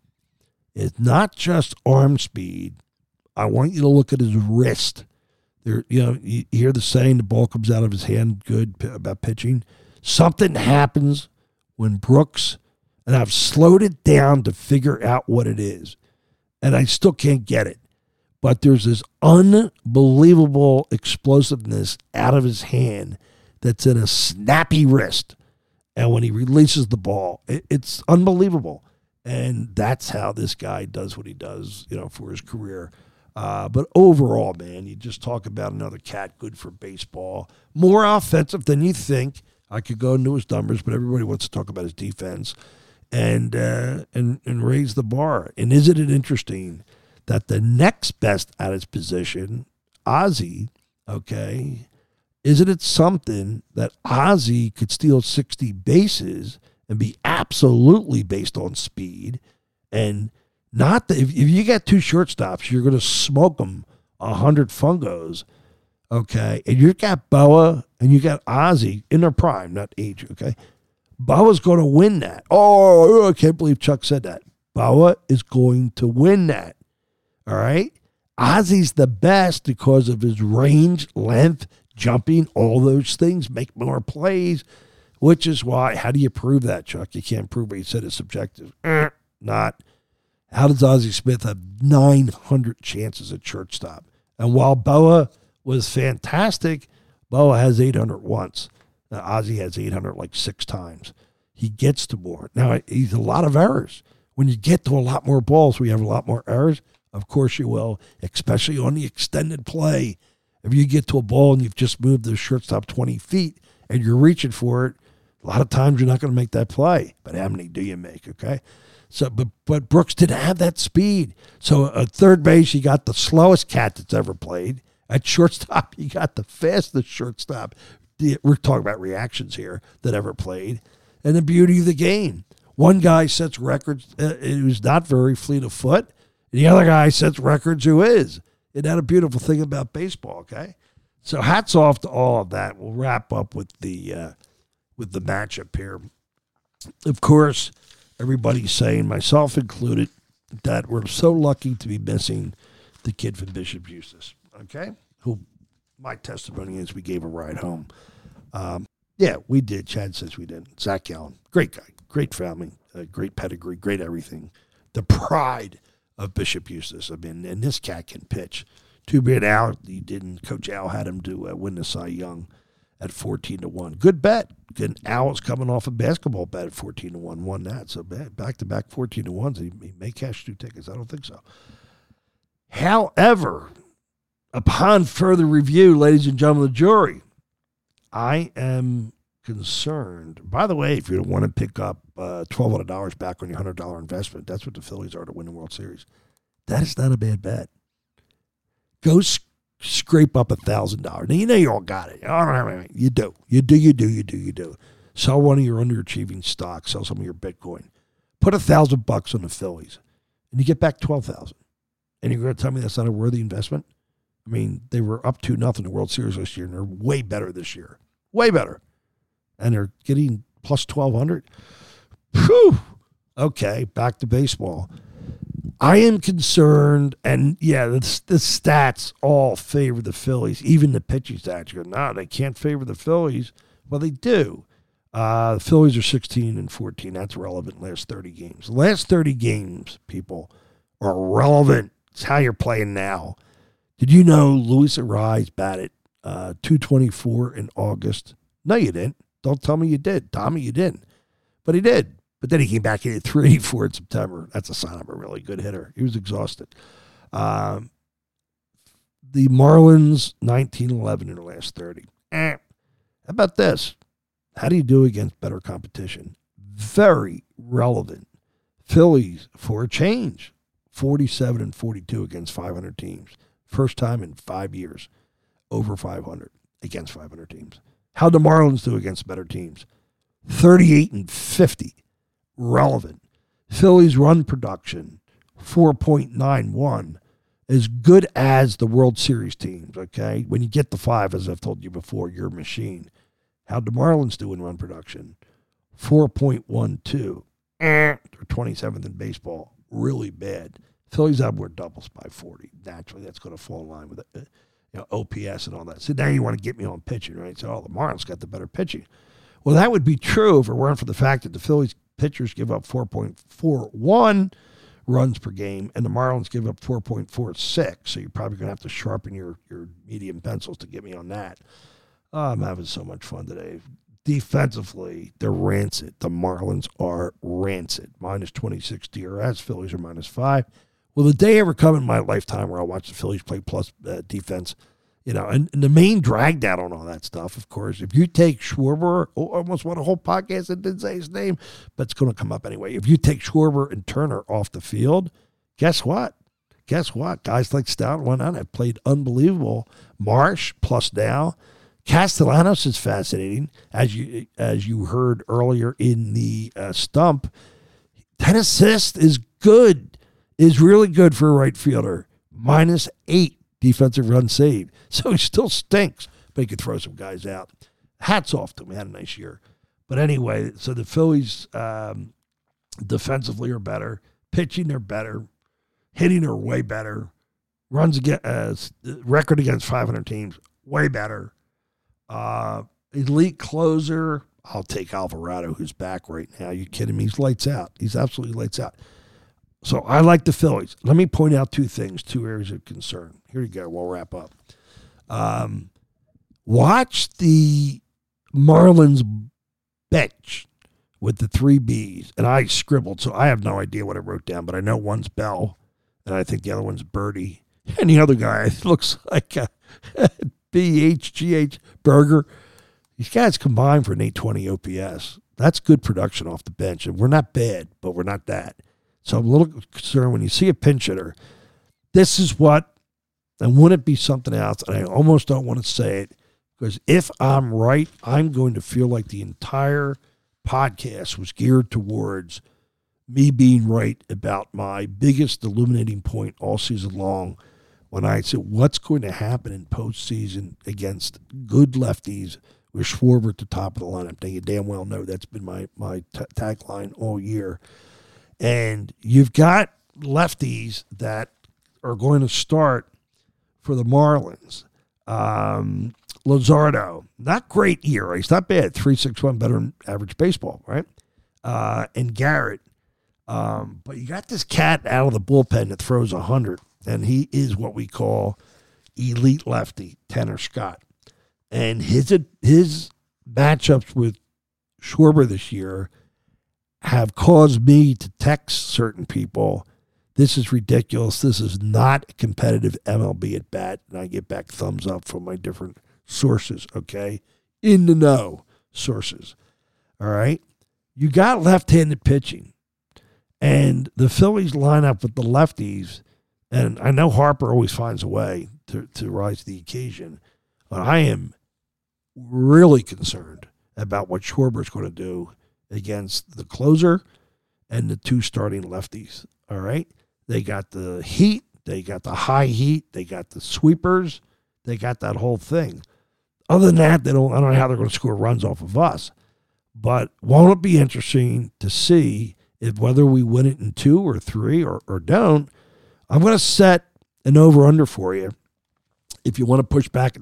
it's not just arm speed. I want you to look at his wrist. There, you hear the saying, the ball comes out of his hand, good about pitching. Something happens when Brooks, and I've slowed it down to figure out what it is, and I still can't get it. But there's this unbelievable explosiveness out of his hand that's in a snappy wrist. And when he releases the ball, it's unbelievable. And that's how this guy does what he does, for his career. But overall, man, you just talk about another cat good for baseball. More offensive than you think. I could go into his numbers, but everybody wants to talk about his defense and raise the bar. And isn't it interesting that the next best at his position, Ozzie, okay, isn't it something that Ozzie could steal 60 bases and be absolutely based on speed? And not that if you got two shortstops, you're going to smoke them 100 fungos, okay? And you got Bowa and you got Ozzie in their prime, not age, okay? Bowa's going to win that. Oh, I can't believe Chuck said that. Bowa is going to win that, all right? Ozzie's the best because of his range, length, jumping, all those things, make more plays, which is why, how do you prove that, Chuck? You can't prove what you said is subjective. Not. How does Ozzie Smith have 900 chances at shortstop? And while Bowa was fantastic, Bowa has 800 once. Now, Ozzie has 800 like six times. He gets to more. Now, he's a lot of errors. When you get to a lot more balls, we have a lot more errors. Of course you will, especially on the extended play. If you get to a ball and you've just moved the shortstop 20 feet and you're reaching for it, a lot of times you're not going to make that play. But how many do you make, okay? So, but Brooks didn't have that speed. So at third base, you got the slowest cat that's ever played. At shortstop, you got the fastest shortstop. We're talking about reactions here that ever played. And the beauty of the game. One guy sets records who's not very fleet of foot. The other guy sets records who is. Isn't that a beautiful thing about baseball, okay? So hats off to all of that. We'll wrap up with the matchup here. Of course, everybody's saying, myself included, that we're so lucky to be missing the kid from Bishop Eustace, okay? Who, my testimony is, we gave a ride home. Yeah, we did. Chad says we did. Zach Gown, great guy, great family, great pedigree, great everything. The pride of Bishop Eustace. I mean, and this cat can pitch. Too bad Al, he didn't. Coach Al had him to win the Cy Young at 14-1. Good bet. And Al's coming off a basketball bet at 14-1. Won that. So back-to-back 14-1s. He may cash two tickets. I don't think so. However, upon further review, ladies and gentlemen of the jury, I am concerned. By the way, if you want to pick up $1,200 back on your $100 investment, that's what the Phillies are to win the World Series. That is not a bad bet. Go scrape up $1,000. Now, you know you all got it. All right, you do. You do. Sell one of your underachieving stocks. Sell some of your Bitcoin. Put $1,000 on the Phillies, and you get back $12,000. And you're going to tell me that's not a worthy investment? I mean, they were up 2-0 in the World Series last year, and they're way better this year. Way better. And they're getting plus 1,200. Whew. Okay, back to baseball. I am concerned, and yeah, the stats all favor the Phillies. Even the pitching stats go, no, they can't favor the Phillies. Well, they do. The Phillies are 16-14. That's relevant. Last 30 games. The last 30 games, people, are relevant. It's how you're playing now. Did you know Luis Arraez batted .224 in August? No, you didn't. Don't tell me you did. Tommy, you didn't. But he did. But then he came back and hit .384 in September. That's a sign of a really good hitter. He was exhausted. The Marlins, 19-11 in the last 30. How about this? How do you do against better competition? Very relevant. Phillies, for a change, 47-42 against 500 teams. First time in 5 years, over 500 against 500 teams. How'd the Marlins do against better teams? 38-50. Relevant. Phillies run production, 4.91, as good as the World Series teams, okay? When you get the five, as I've told you before, you're a machine. How'd the Marlins do in run production? 4.12. They're 27th in baseball. Really bad. Phillies outward doubles by 40. Naturally, that's going to fall in line with it. OPS and all that. So now you want to get me on pitching, right? So, the Marlins got the better pitching. Well, that would be true if it weren't for the fact that the Phillies pitchers give up 4.41 runs per game, and the Marlins give up 4.46. So you're probably going to have to sharpen your medium pencils to get me on that. Oh, I'm having so much fun today. Defensively, they're rancid. The Marlins are rancid. Minus 26 DRS. Phillies are minus 5. Will the day ever come in my lifetime where I'll watch the Phillies play plus defense? You know, and the main drag down on all that stuff, of course. If you take Schwarber, almost won a whole podcast and didn't say his name, but it's going to come up anyway. If you take Schwarber and Turner off the field, guess what? guess what? Guys like Stout and whatnot have played unbelievable. Marsh plus now. Castellanos is fascinating. As you heard earlier in the stump, 10 assists is good, is really good for a right fielder. -8 defensive run saved. So he still stinks, but he could throw some guys out. Hats off to him. He had a nice year. But anyway, so the Phillies defensively are better. Pitching, they're better. Hitting, they're way better. Record against .500 teams, way better. Elite closer, I'll take Alvarado, who's back right now. Are you kidding me? He's lights out. He's absolutely lights out. So I like the Phillies. Let me point out two things, two areas of concern. Here you go. We'll wrap up. Watch the Marlins bench with the three Bs. And I scribbled, so I have no idea what I wrote down, but I know one's Bell, and I think the other one's Birdie. And the other guy looks like a BHGH Burger. These guys combined for an 820 OPS. That's good production off the bench. And we're not bad, but we're not that. So I'm a little concerned when you see a pinch hitter. This is what, and wouldn't it be something else? And I almost don't want to say it, because if I'm right, I'm going to feel like the entire podcast was geared towards me being right about my biggest illuminating point all season long, when I said what's going to happen in postseason against good lefties with Schwarber at the top of the lineup. They damn well know that's been my tagline all year. And you've got lefties that are going to start for the Marlins. Luzardo, not great ERA. He's not bad. 3.61 better than average baseball, right? And Garrett. But you got this cat out of the bullpen that throws 100, and he is what we call elite lefty, Tanner Scott. And his matchups with Schwarber this year have caused me to text certain people, this is ridiculous. This is not a competitive MLB at bat. And I get back thumbs up from my different sources, okay? In the know sources, all right? You got left-handed pitching. And the Phillies line up with the lefties. And I know Harper always finds a way to rise to the occasion. But I am really concerned about what Schwarber's going to do against the closer and the two starting lefties, all right? They got the heat. They got the high heat. They got the sweepers. They got that whole thing. Other than that, I don't know how they're going to score runs off of us. But won't it be interesting to see if whether we win it in 2 or 3 or don't? I'm going to set an over-under for you. If you want to push back at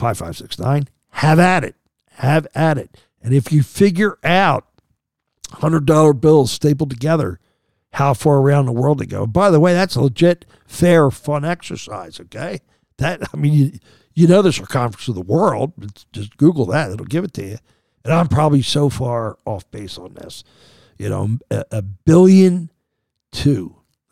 609-828-5569, have at it. Have at it. And if you figure out $100 bills stapled together, how far around the world they go. By the way, that's a legit, fair, fun exercise, okay? You know the circumference of the world. Just Google that. It'll give it to you. And I'm probably so far off base on this. You know, 1.2 billion,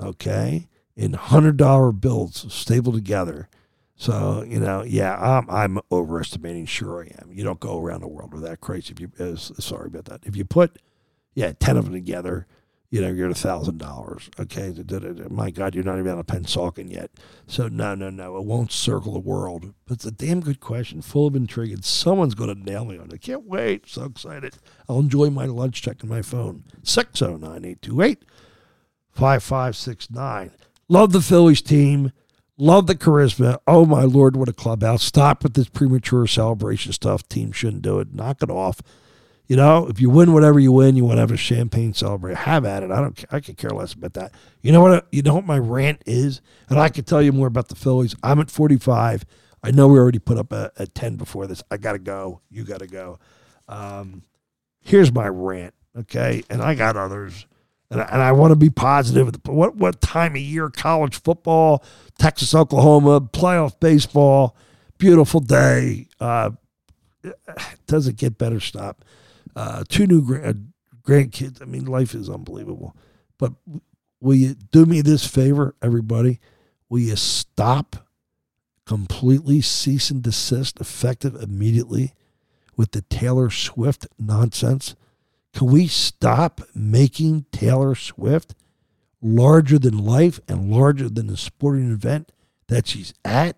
okay, in $100 bills stapled together. So, you know, yeah, I'm overestimating. Sure I am. You don't go around the world with that crazy. Sorry about that. If you put, 10 of them together, you know, you're at $1,000. Okay. My God, you're not even out of Pennsauken yet. So no. It won't circle the world. But it's a damn good question, full of intrigue. And someone's going to nail me on it. I can't wait. So excited. I'll enjoy my lunch checking my phone. 609-828-5569. Love the Phillies team. Love the charisma. Oh, my Lord, what a clubhouse. Stop with this premature celebration stuff. Team shouldn't do it. Knock it off. You know, if you win whatever you win, you want to have a champagne celebration. Have at it. I could care less about that. You know what my rant is? And I could tell you more about the Phillies. I'm at 45. I know we already put up a 10 before this. I got to go. You got to go. Here's my rant, okay? And I got others. And I want to be positive. What time of year? College football, Texas, Oklahoma, playoff baseball, beautiful day. Doesn't get better. Stop. 2 new grandkids. I mean, life is unbelievable. But will you do me this favor, everybody? Will you stop, completely cease and desist, effective immediately, with the Taylor Swift nonsense? Can we stop making Taylor Swift larger than life and larger than the sporting event that she's at.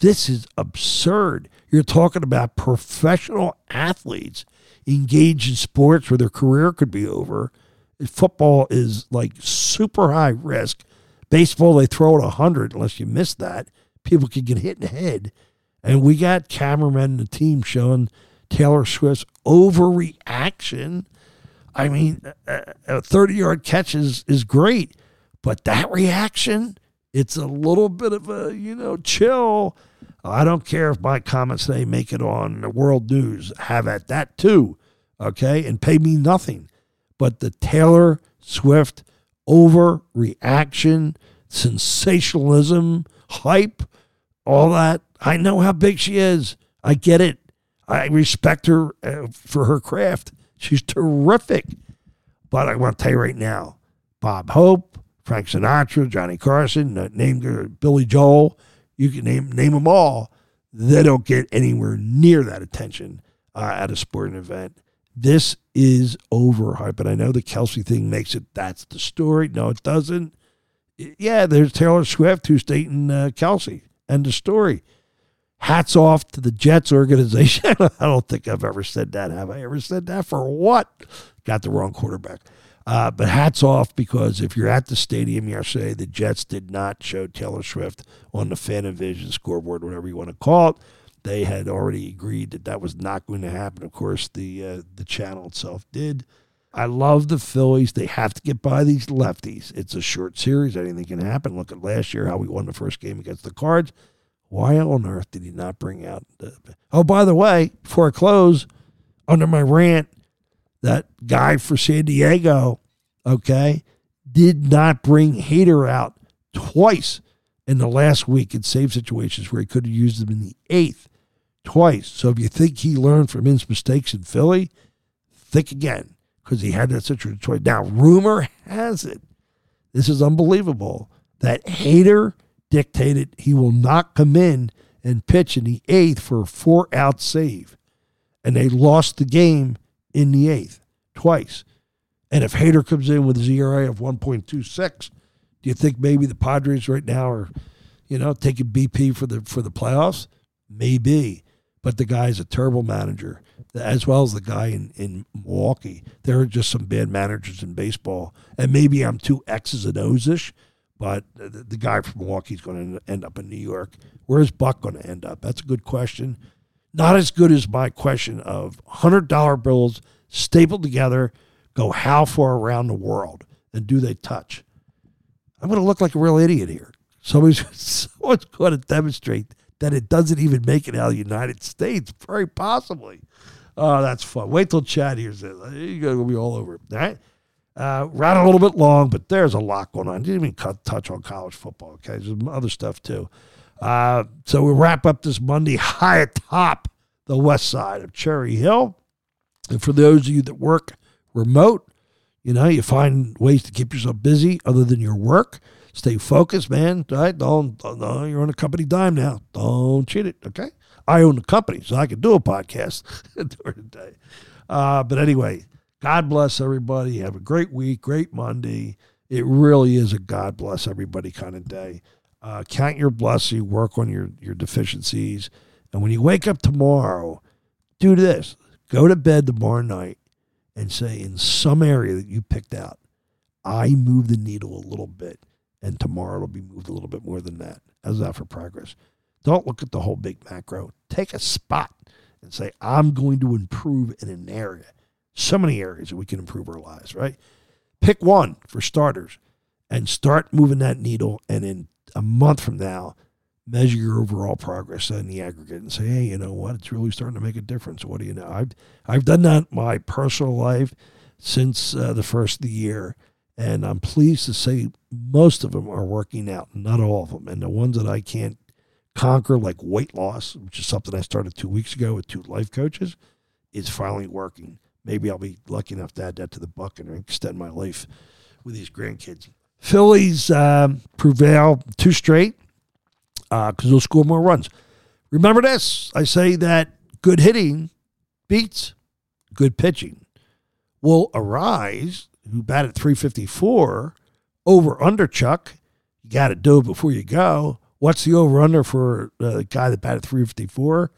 This is absurd. You're talking about professional athletes engaged in sports where their career could be over. Football is like super high risk. Baseball, they throw at 100 unless you miss that. People could get hit in the head. And we got cameramen and the team showing Taylor Swift's overreaction. I mean, a 30-yard catch is great, but that reaction, it's a little bit of a, chill. I don't care if my comments today make it on the world news. Have at that too, okay? And pay me nothing. But the Taylor Swift overreaction, sensationalism, hype, all that. I know how big she is. I get it. I respect her for her craft. She's terrific. But I want to tell you right now, Bob Hope, Frank Sinatra, Johnny Carson, Billy Joel, you can name them all. They don't get anywhere near that attention at a sporting event. This is overhyped. But I know the Kelsey thing makes it, that's the story. No, it doesn't. Yeah, there's Taylor Swift who's dating Kelsey. End of story. Hats off to the Jets organization. I don't think I've ever said that. Have I ever said that? For what? Got the wrong quarterback. But hats off, because if you're at the stadium yesterday, the Jets did not show Taylor Swift on the FanVision scoreboard, whatever you want to call it. They had already agreed that that was not going to happen. Of course, the channel itself did. I love the Phillies. They have to get by these lefties. It's a short series. Anything can happen. Look at last year, how we won the first game against the Cards. Why on earth did he not bring out the... Oh, by the way, before I close, under my rant, that guy for San Diego, okay, did not bring Hader out twice in the last week in save situations where he could have used him in the eighth twice. So if you think he learned from his mistakes in Philly, think again, because he had that situation twice. Now, rumor has it, this is unbelievable, that Hader dictated he will not come in and pitch in the eighth for a 4-out save. And they lost the game in the eighth twice. And if Hader comes in with his ERA of 1.26, do you think maybe the Padres right now are, taking BP for the playoffs? Maybe. But the guy's a terrible manager, as well as the guy in Milwaukee. There are just some bad managers in baseball. And maybe I'm too X's and O's-ish, but the guy from Milwaukee is going to end up in New York. Where's Buck going to end up? That's a good question. Not as good as my question of $100 bills stapled together go how far around the world, and do they touch? I'm going to look like a real idiot here. Someone's going to demonstrate that it doesn't even make it out of the United States, very possibly. Oh, that's fun. Wait till Chad hears it. You're going to be all over it. All right? Ran a little bit long, but there's a lot going on. I didn't even touch on college football, okay? There's some other stuff, too. So we'll wrap up this Monday high atop the west side of Cherry Hill. And for those of you that work remote, you find ways to keep yourself busy other than your work. Stay focused, man. All right? Don't, you're on a company dime now. Don't cheat it, okay? I own the company, so I can do a podcast during the day. But anyway, God bless everybody. Have a great week, great Monday. It really is a God bless everybody kind of day. Count your blessing, work on your deficiencies. And when you wake up tomorrow, do this. Go to bed tomorrow night and say, in some area that you picked out, I moved the needle a little bit, and tomorrow it'll be moved a little bit more than that. How's that for progress? Don't look at the whole big macro. Take a spot and say, I'm going to improve in an area. So many areas that we can improve our lives, right? Pick one for starters and start moving that needle. And in a month from now, measure your overall progress in the aggregate and say, hey, you know what? It's really starting to make a difference. What do you know? I've done that in my personal life since the first of the year. And I'm pleased to say most of them are working out, not all of them. And the ones that I can't conquer, like weight loss, which is something I started 2 weeks ago with 2 life coaches, is finally working. Maybe I'll be lucky enough to add that to the bucket and extend my life with these grandkids. Phillies prevail 2 straight because they'll score more runs. Remember this. I say that good hitting beats good pitching. Will Arise, who batted .354, over-under, Chuck. You got to do it before you go. What's the over-under for the guy that batted 354?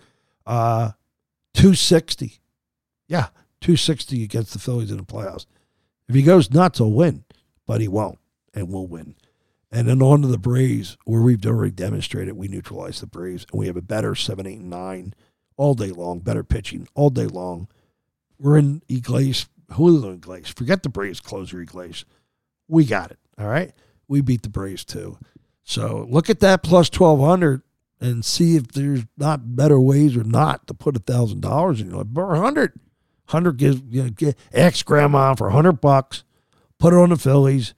260. Yeah, 260 against the Phillies in the playoffs. If he goes nuts, he'll win, but he won't, and we'll win. And then on to the Braves, where we've already demonstrated we neutralize the Braves, and we have a better 7, 8, and 9 all day long, better pitching all day long. We're in Iglesias, Julio Iglesias. Forget the Braves closer, Iglesias. We got it, all right? We beat the Braves, too. So look at that plus 1,200 and see if there's not better ways or not to put $1,000 in. Or 100. 100 gives, you know, get ex-grandma for $100, put it on the Phillies,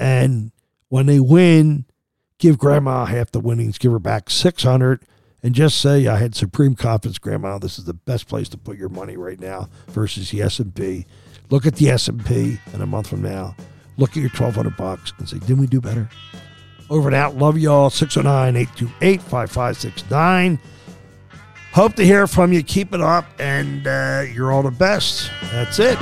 and when they win, give grandma half the winnings, give her back 600, and just say, I had supreme confidence, grandma. This is the best place to put your money right now versus the S&P. Look at the S&P in a month from now. Look at your $1,200 and say, didn't we do better? Over and out. Love y'all. 609-828-5569. Hope to hear from you. Keep it up, and you're all the best. That's it.